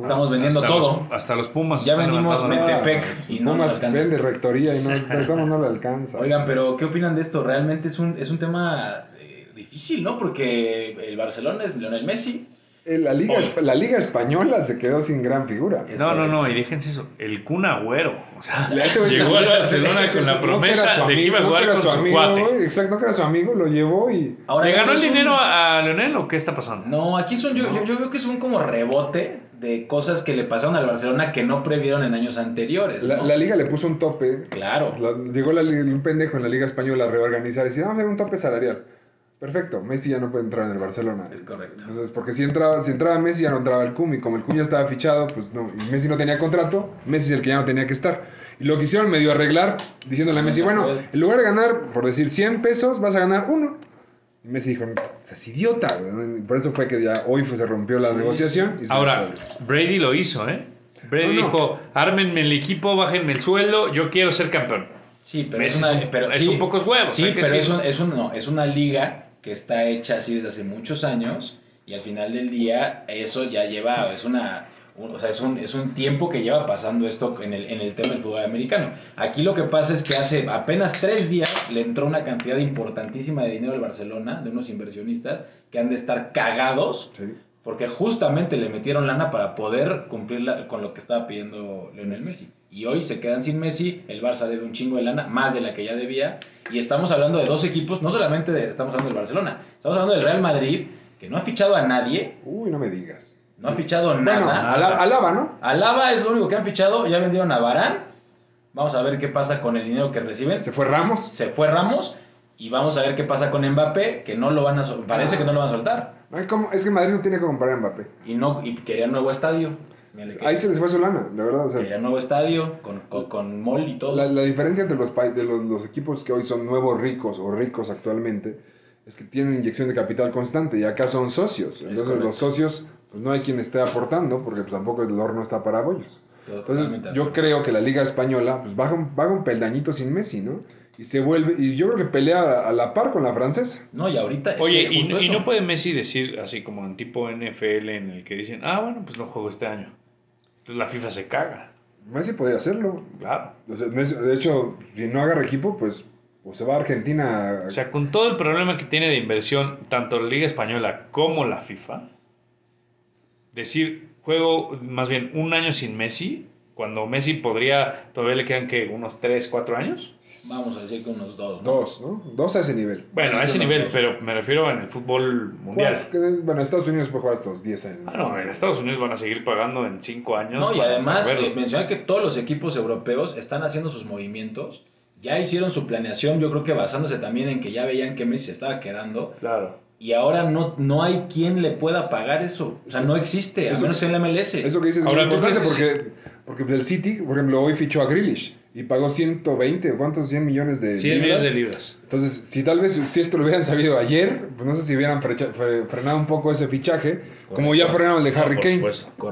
Estamos vendiendo todo. Hasta los Pumas. Ya vendimos Metepec y no nos alcanza. Vende rectoría y no le alcanza. Oigan, pero ¿qué opinan de esto? Realmente es un tema... difícil, ¿no? Porque el Barcelona es Lionel Messi. La Liga Española se quedó sin gran figura. No, y déjense eso. El Kun Agüero. O sea, llegó al Barcelona con la promesa de que iba a jugar con su cuate. Exacto, no que era su amigo, lo llevó y... ¿Le ganó el dinero a Lionel o qué está pasando? No, aquí son... Yo veo que es un como rebote de cosas que le pasaron al Barcelona que no previeron en años anteriores, ¿no? La Liga le puso un tope. Claro. Llegó un pendejo en la Liga Española a reorganizar y decía, vamos a hacer un tope salarial. Perfecto, Messi ya no puede entrar en el Barcelona. Es correcto. Entonces, porque si entraba Messi ya no entraba el Kun, y como el Kun ya estaba fichado, pues no, y Messi no tenía contrato, Messi es el que ya no tenía que estar. Y lo que hicieron medio arreglar, diciéndole a Messi, bueno, en lugar de ganar, por decir, 100 pesos, vas a ganar uno. Y Messi dijo, es idiota, ¿no? Por eso fue que ya hoy se rompió la negociación. Y ahora, Brady lo hizo, ¿eh? Brady dijo, ármenme el equipo, bájenme el sueldo, yo quiero ser campeón. Sí, pero Messi es un pocos huevos. Sí, pero es una liga... que está hecha así desde hace muchos años, y al final del día eso ya lleva, es un tiempo que lleva pasando esto en el tema del fútbol americano. Aquí lo que pasa es que hace apenas 3 días le entró una cantidad importantísima de dinero al Barcelona, de unos inversionistas que han de estar cagados, sí, porque justamente le metieron lana para poder cumplir con lo que estaba pidiendo Lionel Messi. Y hoy se quedan sin Messi, el Barça debe un chingo de lana, más de la que ya debía, y estamos hablando de dos equipos, no solamente estamos hablando del Barcelona, estamos hablando del Real Madrid, que no ha fichado a nadie. Uy, no me digas. No ha fichado nada. Alaba, ¿no? Alaba es lo único que han fichado, ya vendieron a Varane, vamos a ver qué pasa con el dinero que reciben. Se fue Ramos, y vamos a ver qué pasa con Mbappé, que no lo van a parece que no lo van a soltar. Es que Madrid no tiene que comprar a Mbappé. Y quería nuevo estadio. Ahí se les fue Solana, la verdad. O sea, el nuevo estadio, con mall y todo. La diferencia entre los equipos que hoy son nuevos ricos o ricos actualmente es que tienen inyección de capital constante y acá son socios. Entonces los socios, pues no hay quien esté aportando porque pues, tampoco el horno está para bollos. Entonces yo creo que la Liga Española pues, baja un peldañito sin Messi, ¿no? Y se vuelve, y yo creo que pelea a la par con la francesa. No, y ahorita es y no puede Messi decir así como en tipo NFL en el que dicen, bueno, pues no juego este año. Entonces la FIFA se caga. Messi podría hacerlo. Claro. De hecho, si no agarra equipo, pues o se va a Argentina. O sea, con todo el problema que tiene de inversión, tanto la Liga Española como la FIFA, decir, juego más bien un año sin Messi, cuando Messi podría, todavía le quedan que unos 3, 4 años. Vamos a decir que unos 2, ¿no? 2, ¿no? 2 a ese nivel. Bueno, a ese nivel, pero me refiero en el fútbol mundial. Bueno, Estados Unidos puede jugar estos 10 años. No, en Estados Unidos van a seguir pagando en 5 años. No, y además mencionar que todos los equipos europeos están haciendo sus movimientos. Ya hicieron su planeación, yo creo que basándose también en que ya veían que Messi se estaba quedando. Claro. Y ahora no hay quien le pueda pagar eso. O sea, no existe, a menos en la MLS. Eso que dices es muy importante porque el City, por ejemplo, hoy fichó a Grealish y pagó 120, ¿cuántos? 100 millones de libras. 100 millones de libras. Entonces, si esto lo hubieran sabido ayer, pues no sé si hubieran frenado un poco ese fichaje, correcto, como ya frenaron el de Harry Kane.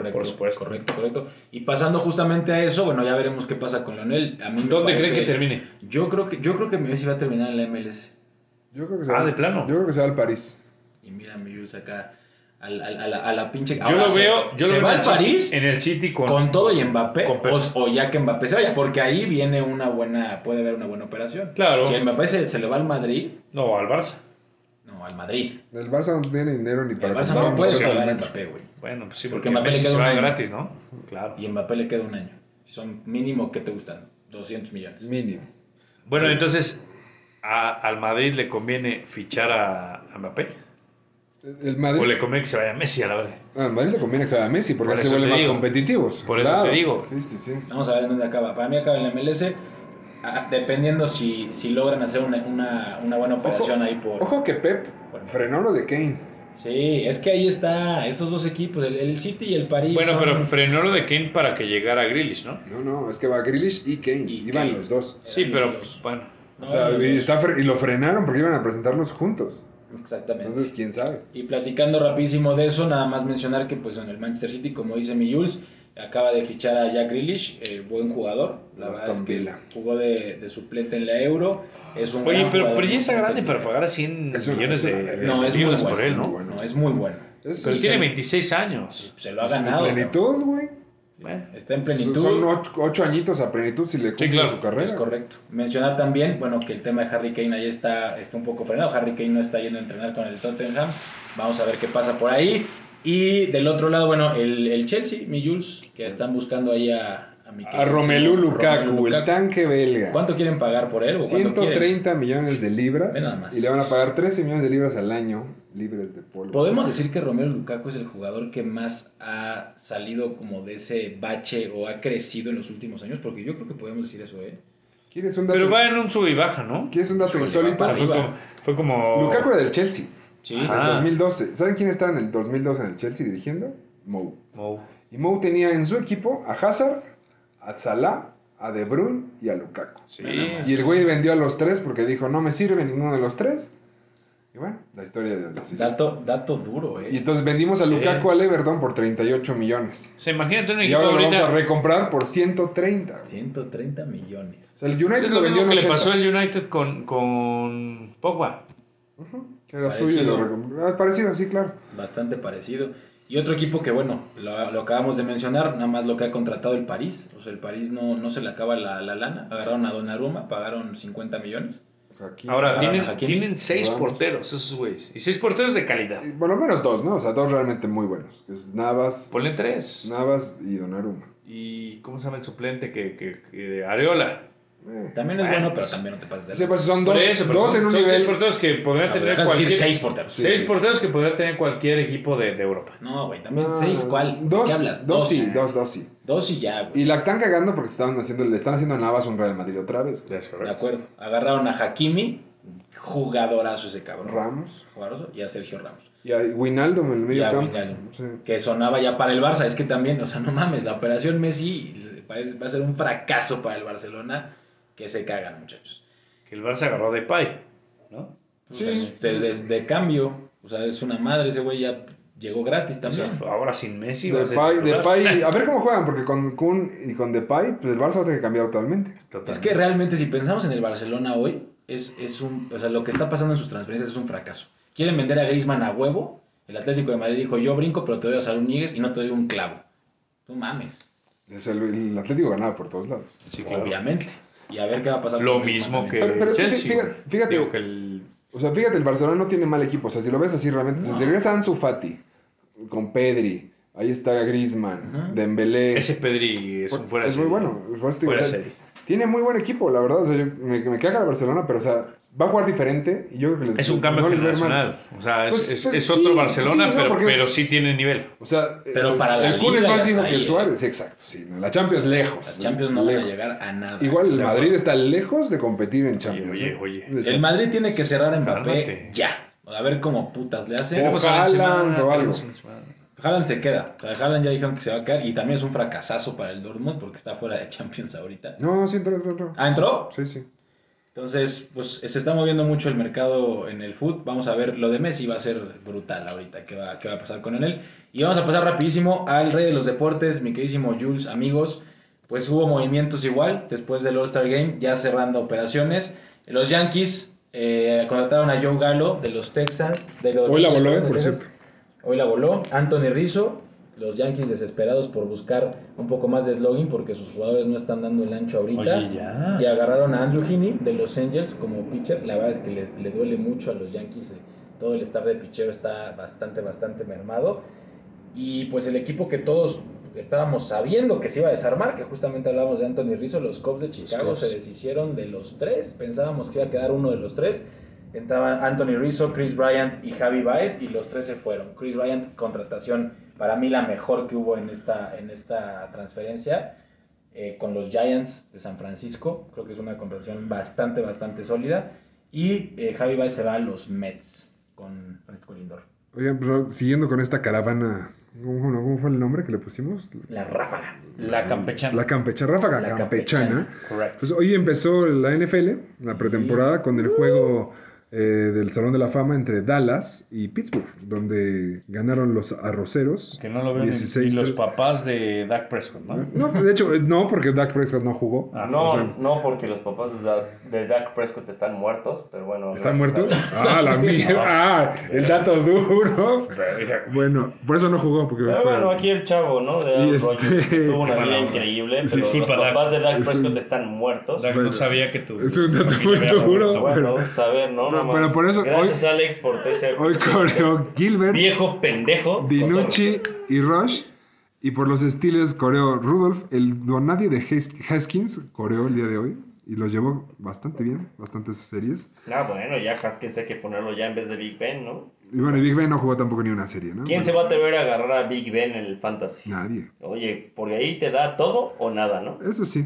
Por supuesto. Y pasando justamente a eso, bueno, ya veremos qué pasa con Lionel. ¿Dónde cree que termine? Yo creo que Messi va a terminar en la MLS. Yo creo que se va, de plano. Yo creo que se va al París. Y mira, mi Jules acá a la pinche. Yo lo veo. Yo ¿se lo va al París? En el City con todo y Mbappé. O ya que Mbappé se vaya. Porque ahí viene una buena. Puede haber una buena operación. Claro. Si a Mbappé se le va al Madrid. No, al Barça. No, al Madrid. El Barça no tiene dinero ni para el Barça no puede pagar a Mbappé, güey. Bueno, pues sí, porque Mbappé le queda un año gratis, ¿no? Claro. Y Mbappé le queda un año. Son mínimo, ¿qué te gustan? 200 millones. Mínimo. Bueno, sí. Entonces. ¿Al Madrid le conviene fichar a Mbappé? ¿O le conviene que se vaya a Messi a la hora? Al Madrid le conviene que se vaya a Messi porque se vuelven más competitivos. Por eso te digo. Sí. Vamos a ver dónde acaba. Para mí acaba en la MLS. dependiendo si logran hacer una buena operación. Ojo, ahí por... Ojo que Pep frenó lo de Kane. Sí, es que ahí está, esos dos equipos, el City y el París. Bueno, pero frenó lo de Kane para que llegara Grealish, ¿no? No, es que va Grealish y Kane, iban los dos. Sí, pero bueno. O sea, y lo frenaron porque iban a presentarlos juntos. Exactamente. Entonces, quién sabe. Y platicando rapidísimo de eso, nada más mencionar que pues en el Manchester City, como dice mi Jules, acaba de fichar a Jack Grealish, buen jugador. La verdad es que jugó de suplente en la Euro. Es un... Oye, pero ya está grande para pagar 100 millones de euros por él, ¿no? No, es muy bueno. Pero tiene 26 años. Se lo ha ganado. En plenitud, güey. Está en plenitud. Son 8 añitos a plenitud si le cumple su carrera. Es correcto. Mencionar también, bueno, que el tema de Harry Kane ahí está un poco frenado. Harry Kane no está yendo a entrenar con el Tottenham. Vamos a ver qué pasa por ahí. Y del otro lado, bueno, el Chelsea, mi Jules, que están buscando ahí a Romelu Lukaku, el tanque belga. ¿Cuánto quieren pagar por él? 130 millones de libras. Y le van a pagar 13 millones de libras al año, libres de polvo. Podemos decir que Romelu Lukaku es el jugador que más ha salido como de ese bache o ha crecido en los últimos años, porque yo creo que podemos decir eso, ¿eh? ¿Quieres un dato? Pero va en un sub y baja, ¿no? ¿Quieres un dato insólito? Fue como... Lukaku era del Chelsea. Sí. En 2012. ¿Saben quién estaba en el 2012 en el Chelsea dirigiendo? Mou. Y Mou tenía en su equipo a Hazard, a Salah, a De Bruyne y a Lukaku. Sí. Y el güey vendió a los tres porque dijo, no me sirve ninguno de los tres. Y bueno, la historia de los... Dato duro, Y entonces vendimos a Lukaku al Everton por 38 millones. O sea, imagínate un equipo ahorita... Y ahora lo vamos a recomprar por 130. 130 millones. O sea, el United lo vendió en 80. Es lo mismo que le pasó al United con Pogba. Uh-huh. Era parecido. Parecido, sí, claro. Bastante parecido. Y otro equipo que, bueno, lo acabamos de mencionar, nada más lo que ha contratado el París. O sea, el París no se le acaba la lana. Agarraron a Donnarumma, pagaron 50 millones. Ahora, tienen 6 porteros, esos güeyes. Y 6 porteros de calidad. Por lo menos 2, ¿no? O sea, 2 realmente muy buenos. Es Navas. Ponle 3. Navas y Donnarumma. ¿Y cómo se llama el suplente que Areola? También es bueno, pero también no te pases de la... Son dos en un nivel. 6 porteros que podría tener cualquier... 6 porteros. 6 porteros que podría tener cualquier equipo de Europa. No, güey, también 6 ¿cuál? ¿Qué hablas? 2 y ya, güey. Y la están cagando porque le están haciendo a Navas un Real Madrid otra vez. De acuerdo. Agarraron a Hakimi, jugadorazo ese cabrón. Ramos. Jugadorazo, y a Sergio Ramos. Y a Wijnaldum en el medio campo. Sí. Que sonaba ya para el Barça. Es que también, o sea, no mames, la operación Messi parece, va a ser un fracaso para el Barcelona. Que se cagan, muchachos. Que el Barça agarró a Depay, ¿no? Sí. De cambio. O sea, es una madre. Ese güey ya llegó gratis también. O sea, ahora sin Messi. Depay. A ver cómo juegan, porque con Kun y con Depay, pues el Barça va a tener que cambiar totalmente. Es que realmente, si pensamos en el Barcelona hoy, o sea, lo que está pasando en sus transferencias es un fracaso. Quieren vender a Griezmann a huevo. El Atlético de Madrid dijo, yo brinco, pero te doy a Saúl Ñíguez y no te doy un clavo. Tú mames. O sea, el Atlético ganaba por todos lados. Sí, claro. Obviamente. Y a ver qué va a pasar. Lo mismo que el Chelsea. Fíjate, el Barcelona no tiene mal equipo. O sea, si lo ves así realmente. No. Si regresa Ansu Fati con Pedri, ahí está Griezmann, uh-huh. Dembélé. Ese Pedri es fuera de serie. Es muy bueno. Fuera de serie. Tiene muy buen equipo, la verdad. O sea, me caga el Barcelona, pero o sea, va a jugar diferente. Y yo creo que es un cambio generacional. O sea, es otro Barcelona, pero sí tiene nivel. O sea, pero para el Kun es más dijo que Suárez. Sí, exacto. Sí, la Champions lejos. La Champions no van a llegar a nada. Igual el Madrid está lejos de competir en Champions. Oye. El Madrid tiene que cerrar en Mbappé ya. A ver cómo putas le hacen. O Haaland o algo. Haaland se queda, Haaland ya dijeron que se va a quedar. Y también es un fracasazo para el Dortmund porque está fuera de Champions ahorita. No, sí entró. ¿Ah, entró? Sí. Entonces, pues se está moviendo mucho el mercado en el fútbol. Vamos a ver, lo de Messi va a ser brutal ahorita, qué va a pasar con él. Y vamos a pasar rapidísimo al rey de los deportes, mi queridísimo Jules, amigos. Pues hubo movimientos igual, después del All-Star Game, ya cerrando operaciones. Los Yankees contrataron a Joe Gallo de los Texans. Hoy la voló, por cierto. Hoy la voló Anthony Rizzo. Los Yankees desesperados por buscar un poco más de slogan porque sus jugadores no están dando el ancho ahorita. Oye, ya. Y agarraron a Andrew Heaney de los Angels como pitcher. La verdad es que le duele mucho a los Yankees. Todo el staff de pitchero está bastante mermado. Y pues el equipo que todos estábamos sabiendo que se iba a desarmar, que justamente hablábamos de Anthony Rizzo, los Cubs de Chicago se deshicieron de los tres. Pensábamos que iba a quedar uno de los tres. Entraban Anthony Rizzo, Chris Bryant y Javi Baez, y los tres se fueron. Chris Bryant, contratación para mí la mejor que hubo en esta transferencia. con los Giants de San Francisco. Creo que es una contratación bastante sólida. Y Javi Baez se va a los Mets con Francisco Lindor. Oigan, pero siguiendo con esta caravana, ¿cómo fue el nombre que le pusimos? La Ráfaga. La Campechana. La Campechana, Ráfaga la Campechana. Correcto. Pues hoy empezó la NFL, la pretemporada, con el juego del Salón de la Fama entre Dallas y Pittsburgh, donde ganaron los arroceros. Que no lo ven ni los papás de Dak Prescott, ¿no? No, de hecho, no, porque Dak Prescott no jugó. Ah, no, o sea, no, porque los papás de Dak Prescott están muertos, pero bueno. ¿Están muertos? Ah, la mierda. Ah, el dato duro. Bueno, por eso no jugó. Porque bueno, aquí el chavo, ¿no? De tuvo una vida increíble, pero disculpa, los papás de Dak Prescott están muertos. Dak no sabía que tú. Es un dato muy duro. Bueno, saber, ¿no? Pero por eso, gracias hoy, Alex, por ese hoy coreó Gilbert, viejo pendejo, Dinucci y Rush. Y por los Steelers coreó Rudolph. El donadie de Haskins coreó el día de hoy y lo llevó bastante bien, bastantes series. Ah, bueno, ya Haskins hay que ponerlo ya en vez de Big Ben, ¿no? Y bueno, Big Ben no jugó tampoco ni una serie, ¿no? ¿Quién se va a atrever a agarrar a Big Ben en el Fantasy? Nadie. Oye, porque ahí te da todo o nada, ¿no? Eso sí.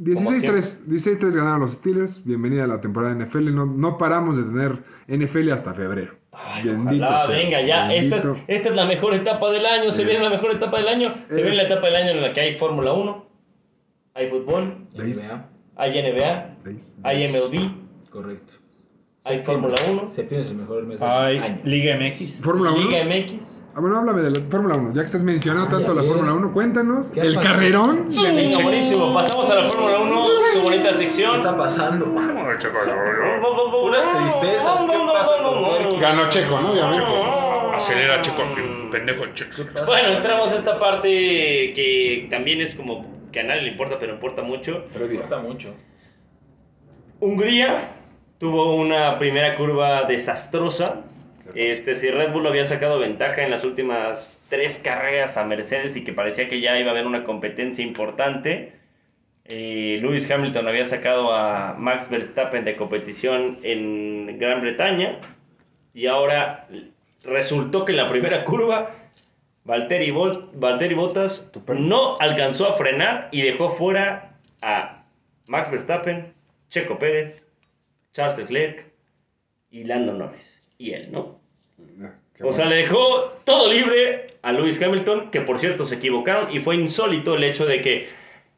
16-3 ganaron los Steelers. Bienvenida a la temporada de NFL. No paramos de tener NFL hasta febrero. Ay, bendito ojalá, sea, venga ya, bendito. Esta es la mejor etapa del año. Se viene la mejor etapa del año. Se viene la etapa del año en la que hay Fórmula 1, hay fútbol, hay NBA, hay MLB. Correcto. Hay Fórmula 1. Septiembre es el mejor mes del año. Liga MX. ¿Fórmula 1? Liga MX. Ah, bueno, háblame de la Fórmula 1. Ya que estás mencionando tanto la Fórmula 1, cuéntanos. El carrerón. Sí, buenísimo. Pasamos a la Fórmula 1, su bonita sección. ¿Qué está pasando? Unas tristezas. ¿Qué pasa? Ganó Checo, ¿no? Acelera Checo, pendejo Checo. Bueno, entramos a esta parte que también es como que a nadie le importa, pero importa mucho. Pero importa mucho. Hungría tuvo una primera curva desastrosa. Si Red Bull había sacado ventaja en las últimas 3 carreras a Mercedes y que parecía que ya iba a haber una competencia importante, Lewis Hamilton había sacado a Max Verstappen de competición en Gran Bretaña, y ahora resultó que en la primera curva Valtteri Bottas no alcanzó a frenar y dejó fuera a Max Verstappen, Checo Pérez, Charles Leclerc y Lando Norris. Y él, ¿no? O sea, le dejó todo libre a Lewis Hamilton, que por cierto se equivocaron, y fue insólito el hecho de que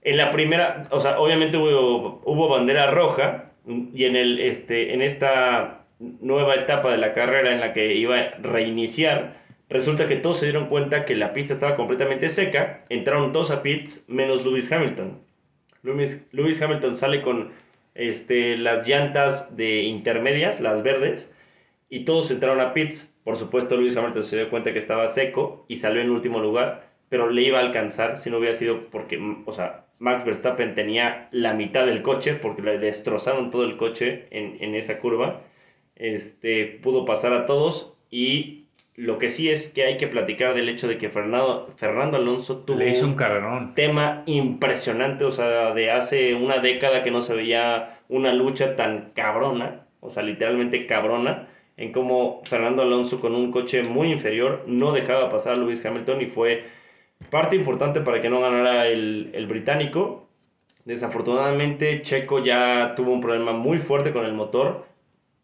en la primera, o sea, obviamente hubo bandera roja, y en esta nueva etapa de la carrera en la que iba a reiniciar, resulta que todos se dieron cuenta que la pista estaba completamente seca, entraron todos a pits menos Lewis Hamilton. Lewis Hamilton sale con las llantas de intermedias, las verdes, y todos entraron a pits. Por supuesto, Lewis Hamilton se dio cuenta que estaba seco y salió en último lugar, pero le iba a alcanzar si no hubiera sido porque, o sea, Max Verstappen tenía la mitad del coche, porque le destrozaron todo el coche en esa curva. Pudo pasar a todos, y lo que sí es que hay que platicar del hecho de que Fernando Alonso tuvo le hizo un carrerón. Tema impresionante, o sea, de hace una década que no se veía una lucha tan cabrona, o sea, literalmente cabrona, en cómo Fernando Alonso con un coche muy inferior no dejaba pasar a Lewis Hamilton, y fue parte importante para que no ganara el británico. Desafortunadamente Checo ya tuvo un problema muy fuerte con el motor,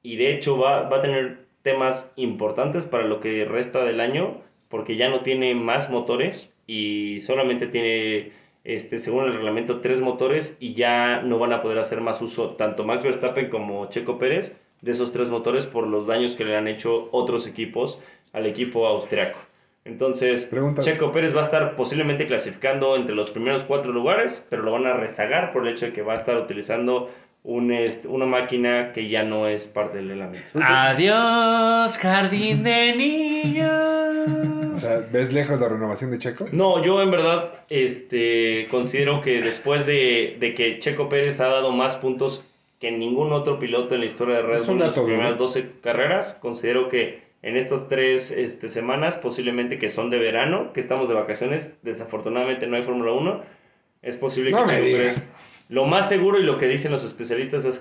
y de hecho va a tener temas importantes para lo que resta del año, porque ya no tiene más motores y solamente tiene, según el reglamento, 3 motores, y ya no van a poder hacer más uso tanto Max Verstappen como Checo Pérez de esos 3 motores por los daños que le han hecho otros equipos al equipo austriaco. Entonces, Checo Pérez va a estar posiblemente clasificando entre los primeros 4 lugares, pero lo van a rezagar por el hecho de que va a estar utilizando una máquina que ya no es parte del reglamento. Adiós, jardín de niños. O sea, ¿ves lejos la renovación de Checo? No, yo en verdad considero que después de que Checo Pérez ha dado más puntos que ningún otro piloto en la historia de Red Bull en las primeras 12 carreras, considero que en estas 3 semanas, posiblemente que son de verano, que estamos de vacaciones, desafortunadamente no hay Fórmula 1, es posible que Checo Pérez Lo más seguro y lo que dicen los especialistas es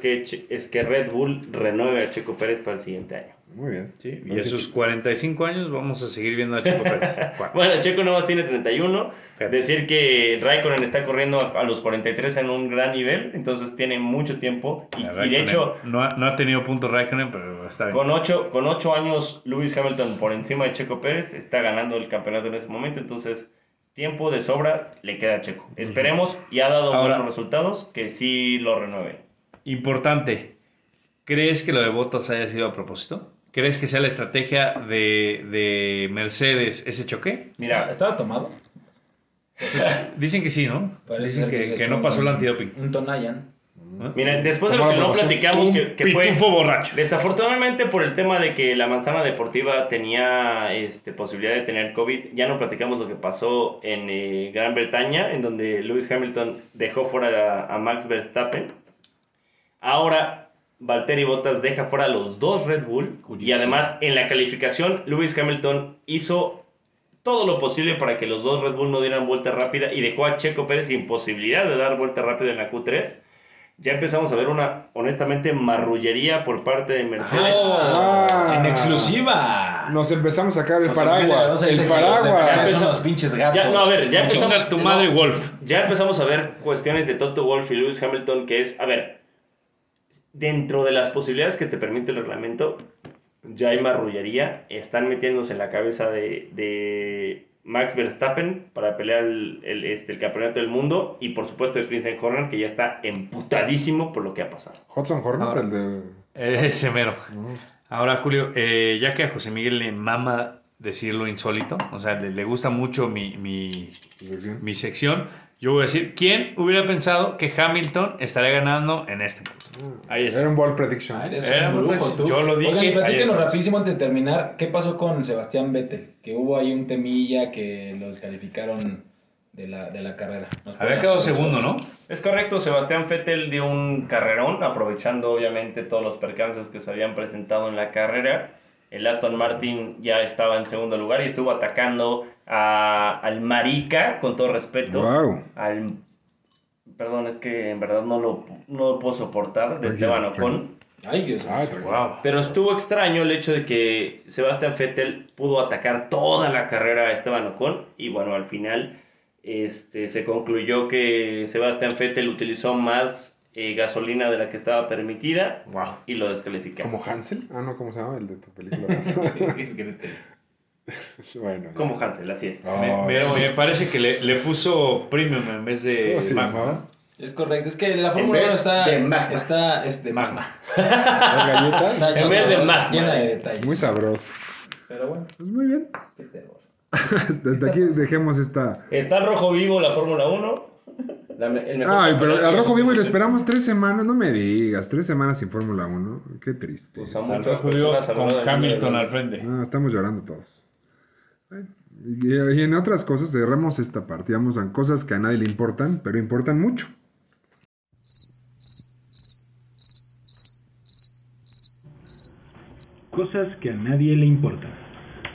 que Red Bull renueve a Checo Pérez para el siguiente año. Muy bien. Sí, y a sus 45 años vamos a seguir viendo a Checo Pérez. Bueno, Checo nomás tiene 31. Fíjate. Decir que Raikkonen está corriendo a los 43 en un gran nivel, entonces tiene mucho tiempo. Y de hecho... No ha tenido puntos Raikkonen, pero está bien. Con 8 años, Lewis Hamilton por encima de Checo Pérez está ganando el campeonato en ese momento, entonces... Tiempo de sobra le queda a Checo. Esperemos, y ha dado buenos resultados, que sí lo renueve. Importante, ¿crees que lo de Bottas haya sido a propósito? ¿Crees que sea la estrategia de Mercedes ese choque? Mira, ¿estaba tomado? Dicen que sí, ¿no? Parece Dicen que no pasó el antidoping. Un Tonayan. ¿Eh? Mira, después de lo que no platicamos, que fue pitufo borracho. Desafortunadamente, por el tema de que la manzana deportiva tenía posibilidad de tener COVID, ya no platicamos lo que pasó en Gran Bretaña, en donde Lewis Hamilton dejó fuera a Max Verstappen. Ahora Valtteri Bottas deja fuera a los dos Red Bull. Curioso. Y además en la calificación Lewis Hamilton hizo todo lo posible para que los dos Red Bull no dieran vuelta rápida y dejó a Checo Pérez sin posibilidad de dar vuelta rápida en la Q3. Ya empezamos a ver una, honestamente, marrullería por parte de Mercedes. ¡En exclusiva! Nos empezamos a sacar el paraguas. Los pinches gatos. Ya empezamos a ver cuestiones de Toto Wolff y Lewis Hamilton, que es, a ver, dentro de las posibilidades que te permite el reglamento, ya hay marrullería. Están metiéndose en la cabeza de Max Verstappen para pelear el campeonato del mundo, y por supuesto el Christian Horner, que ya está emputadísimo por lo que ha pasado. Hudson Horner, ahora, ese mero. Ahora, Julio, ya que a José Miguel le mama decir lo insólito, o sea, le gusta mucho mi sección, yo voy a decir, ¿quién hubiera pensado que Hamilton estaría ganando en este punto? Ahí está. Era un ball prediction. Yo lo dije. Oigan, platíquenos rapidísimo antes de terminar, ¿qué pasó con Sebastián Vettel? Que hubo ahí un temilla que los calificaron de la carrera. Había quedado segundo, ¿no? Es correcto, Sebastián Vettel dio un carrerón, aprovechando obviamente todos los percances que se habían presentado en la carrera. El Aston Martin ya estaba en segundo lugar y estuvo atacando al marica, con todo respeto. Wow. Perdón, es que en verdad no lo puedo soportar, de Esteban Ocon. Ay, Dios mío. Wow. Pero estuvo extraño el hecho de que Sebastián Vettel pudo atacar toda la carrera a Esteban Ocon. Y bueno, al final se concluyó que Sebastián Vettel utilizó más gasolina de la que estaba permitida. Wow. Y lo descalificaron. ¿Como Hansel? Ah, no, ¿cómo se llama? El de tu película. Bueno, como Hansel, así es. Me parece que le puso premium en vez de magma. Es correcto, es que la Fórmula 1 es de magma. En vez de magma. Llena de detalles. Muy sabroso. Pero bueno, pues muy bien. Qué terror. Desde aquí dejemos esta. Está rojo vivo la Fórmula 1. Ay, pero al rojo vivo y lo esperamos 3 semanas, no me digas, 3 semanas sin Fórmula 1, qué triste. Pues con Hamilton al frente. No, estamos llorando todos. Y en otras cosas cerramos esta parte, vamos a cosas que a nadie le importan, pero importan mucho. Cosas que a nadie le importan,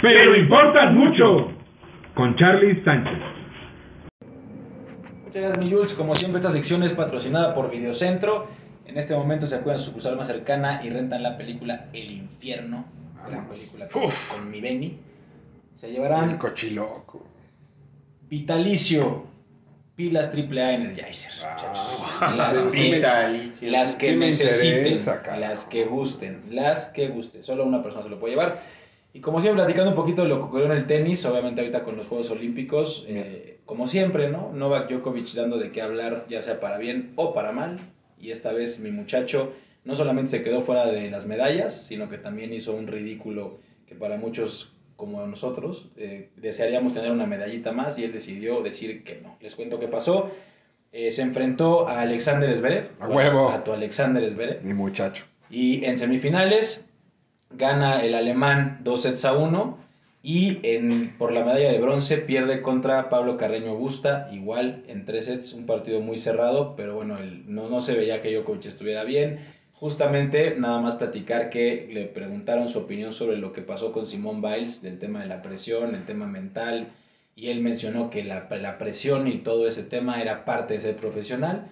pero importan mucho. Con Charlie Sánchez. Mi Jules, como siempre, esta sección es patrocinada por Videocentro. En este momento se acuerdan a su sucursal más cercana y rentan la película El Infierno, gran película con mi Benny. Se llevarán el cochiloco, vitalicio, pilas AAA Energizer, las que necesiten, las que gusten, solo una persona se lo puede llevar. Y como siempre, platicando un poquito de lo que ocurrió en el tenis, obviamente ahorita con los Juegos Olímpicos, como siempre, ¿no? Novak Djokovic dando de qué hablar, ya sea para bien o para mal, y esta vez mi muchacho no solamente se quedó fuera de las medallas, sino que también hizo un ridículo que para muchos como nosotros desearíamos tener una medallita más, y él decidió decir que no. Les cuento qué pasó. Se enfrentó a Alexander Zverev. ¡A huevo! A tu Alexander Zverev. Mi muchacho. Y en semifinales gana el alemán 2-1, y por la medalla de bronce pierde contra Pablo Carreño Busta, igual en 3 sets, un partido muy cerrado, pero bueno, no se veía que Djokovic estuviera bien. Justamente, nada más platicar que le preguntaron su opinión sobre lo que pasó con Simone Biles, del tema de la presión, el tema mental, y él mencionó que la presión y todo ese tema era parte de ser profesional.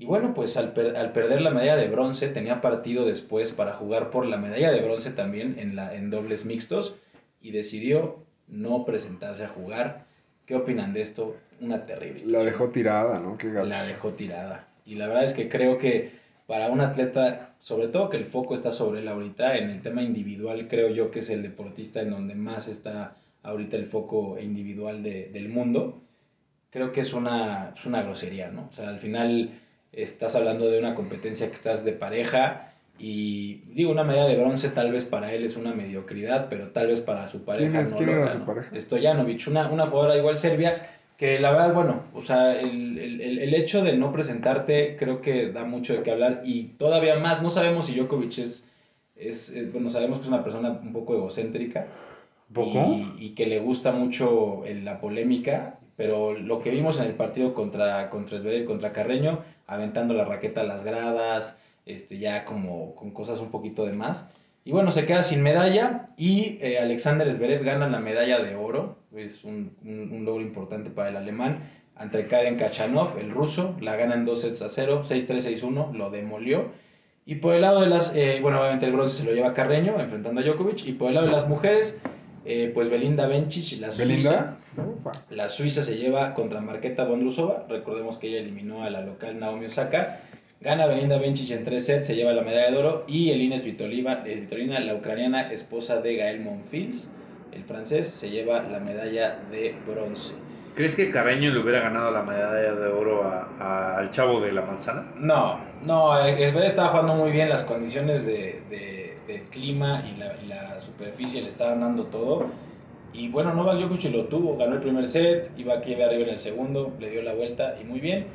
Y bueno, pues al perder la medalla de bronce, tenía partido después para jugar por la medalla de bronce también en dobles mixtos, y decidió no presentarse a jugar. ¿Qué opinan de esto? Una terrible situación. La dejó tirada, ¿no? Qué gacho. La dejó tirada. Y la verdad es que creo que para un atleta, sobre todo que el foco está sobre él ahorita, en el tema individual creo yo que es el deportista en donde más está ahorita el foco individual del mundo, creo que es una grosería, ¿no? O sea, al final estás hablando de una competencia que estás de pareja y, digo, una medalla de bronce tal vez para él es una mediocridad, pero tal vez para su pareja ¿Quién era su pareja? Stojanovic, una jugadora igual serbia, que la verdad, bueno, o sea, el hecho de no presentarte creo que da mucho de qué hablar, y todavía más, no sabemos si Djokovic bueno, sabemos que es una persona un poco egocéntrica. Y que le gusta mucho la polémica, pero lo que vimos en el partido contra Zverev, contra Carreño, aventando la raqueta a las gradas, ya como con cosas un poquito de más. Y bueno, se queda sin medalla y Alexander Zverev gana la medalla de oro. Es un logro importante para el alemán. Ante Karen Khachanov, el ruso, la gana en 2-0, 6-3, 6-1, lo demolió. Y por el lado de obviamente el bronce se lo lleva Carreño, enfrentando a Djokovic. Y por el lado de las mujeres, pues Belinda Bencic, la suiza se lleva contra Marketa Vondrousova. Recordemos que ella eliminó a la local Naomi Osaka. Gana Belinda Bencic en 3 sets, se lleva la medalla de oro. Y Elina Svitolina, la ucraniana, esposa de Gael Monfils, el francés, se lleva la medalla de bronce. ¿Crees que Carreño le hubiera ganado la medalla de oro al chavo de la manzana? No, Zverev estaba jugando muy bien, las condiciones del clima y la superficie le estaban dando todo. Y bueno, Novak Djokovic lo tuvo, ganó el primer set, iba aquí arriba en el segundo, le dio la vuelta y muy bien.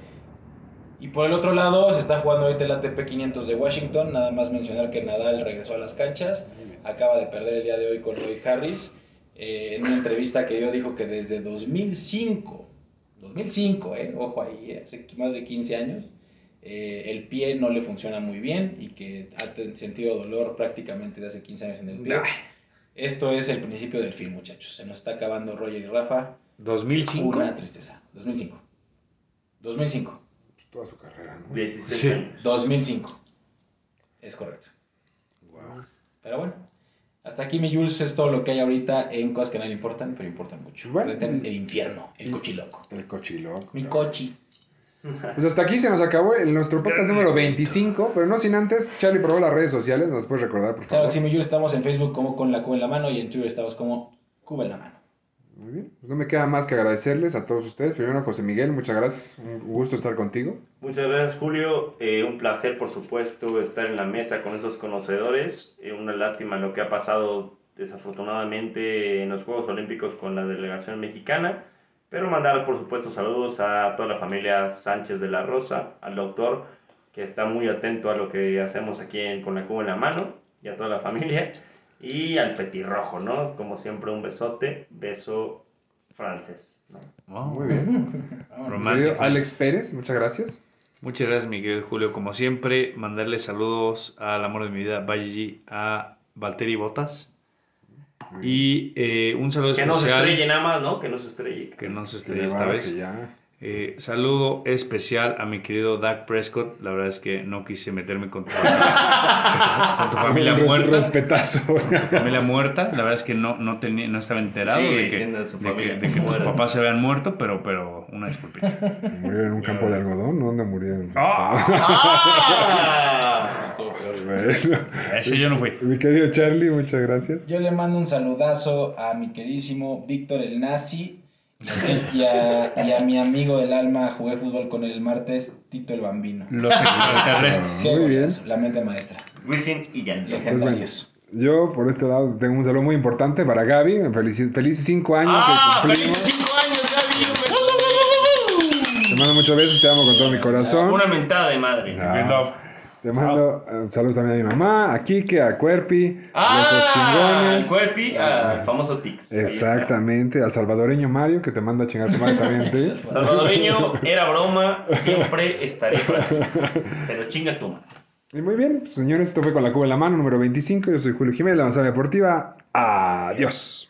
Y por el otro lado, se está jugando ahorita el ATP 500 de Washington. Nada más mencionar que Nadal regresó a las canchas. Acaba de perder el día de hoy con Roy Harris. En una entrevista que dio, dijo que desde 2005, ojo ahí, hace más de 15 años, el pie no le funciona muy bien y que ha sentido dolor prácticamente desde hace 15 años en el pie. Esto es el principio del fin, muchachos. Se nos está acabando Roger y Rafa. 2005. Una tristeza. 2005. Toda su carrera, ¿no? 16. Sí. 2005. Es correcto. Wow. Pero bueno, hasta aquí, mi Jules, es todo lo que hay ahorita en cosas que no le importan, pero importan mucho. Bueno, el infierno, el cochiloco. El cochiloco. Mi cochi. Pues hasta aquí se nos acabó nuestro podcast número 25, pero no sin antes, Charlie probó las redes sociales, nos puedes recordar, por favor. Claro que sí, mi Jules, estamos en Facebook como Con la Cuba en la Mano y en Twitter estamos como Cuba en la Mano. Muy bien, pues no me queda más que agradecerles a todos ustedes. Primero, José Miguel, muchas gracias, un gusto estar contigo. Muchas gracias, Julio, un placer, por supuesto, estar en la mesa con esos conocedores. Una lástima lo que ha pasado, desafortunadamente, en los Juegos Olímpicos con la delegación mexicana, pero mandar, por supuesto, saludos a toda la familia Sánchez de la Rosa, al doctor, que está muy atento a lo que hacemos aquí Con la Cuba en la Mano, y a toda la familia. Y al petirrojo, ¿no? Como siempre, un besote. Beso francés, ¿no? Oh, muy bien. Romántico. Alex Pérez, muchas gracias. Muchas gracias, Miguel Julio. Como siempre, mandarle saludos al amor de mi vida, Valle, a Valtteri Bottas. Y un saludo especial. Que no se estrelle nada más, ¿no? Que no se estrelle. Que no se estrelle esta vez. Saludo especial a mi querido Dak Prescott. La verdad es que no quise meterme con tu familia muerta. Respetazo. Con tu familia muerta. La verdad es que no estaba enterado de que tus papás se habían muerto, pero una disculpita. Se murieron en un campo de algodón, ¿no? ¿Dónde murieron? Ese yo no fui. Mi querido Charlie, muchas gracias. Yo le mando un saludazo a mi queridísimo Víctor el Nazi. Y a mi amigo del alma, jugué fútbol con él el martes, Tito el Bambino. Los extraterrestres. Muy bien. La mente maestra. Wisin y Jan. Legendarios. Pues bueno, yo por este lado tengo un saludo muy importante para Gaby. Felices 5 años. ¡Felices 5 años, Gaby! Te mando muchos besos, te amo con todo mi corazón. Una mentada de madre. Te mando saludos también a mi mamá, a Kike, a Cuerpi, a los chingones. Cuerpi, al famoso Tix. Exactamente, al salvadoreño Mario, que te manda a chingar tu madre también. ¿Sí? Salvadoreño, era broma, siempre estaré para ti. Pero chinga tu madre. Y muy bien, pues, señores, esto fue Con la Cuba en la Mano, número 25. Yo soy Julio Jiménez, la Manzana Deportiva. Adiós.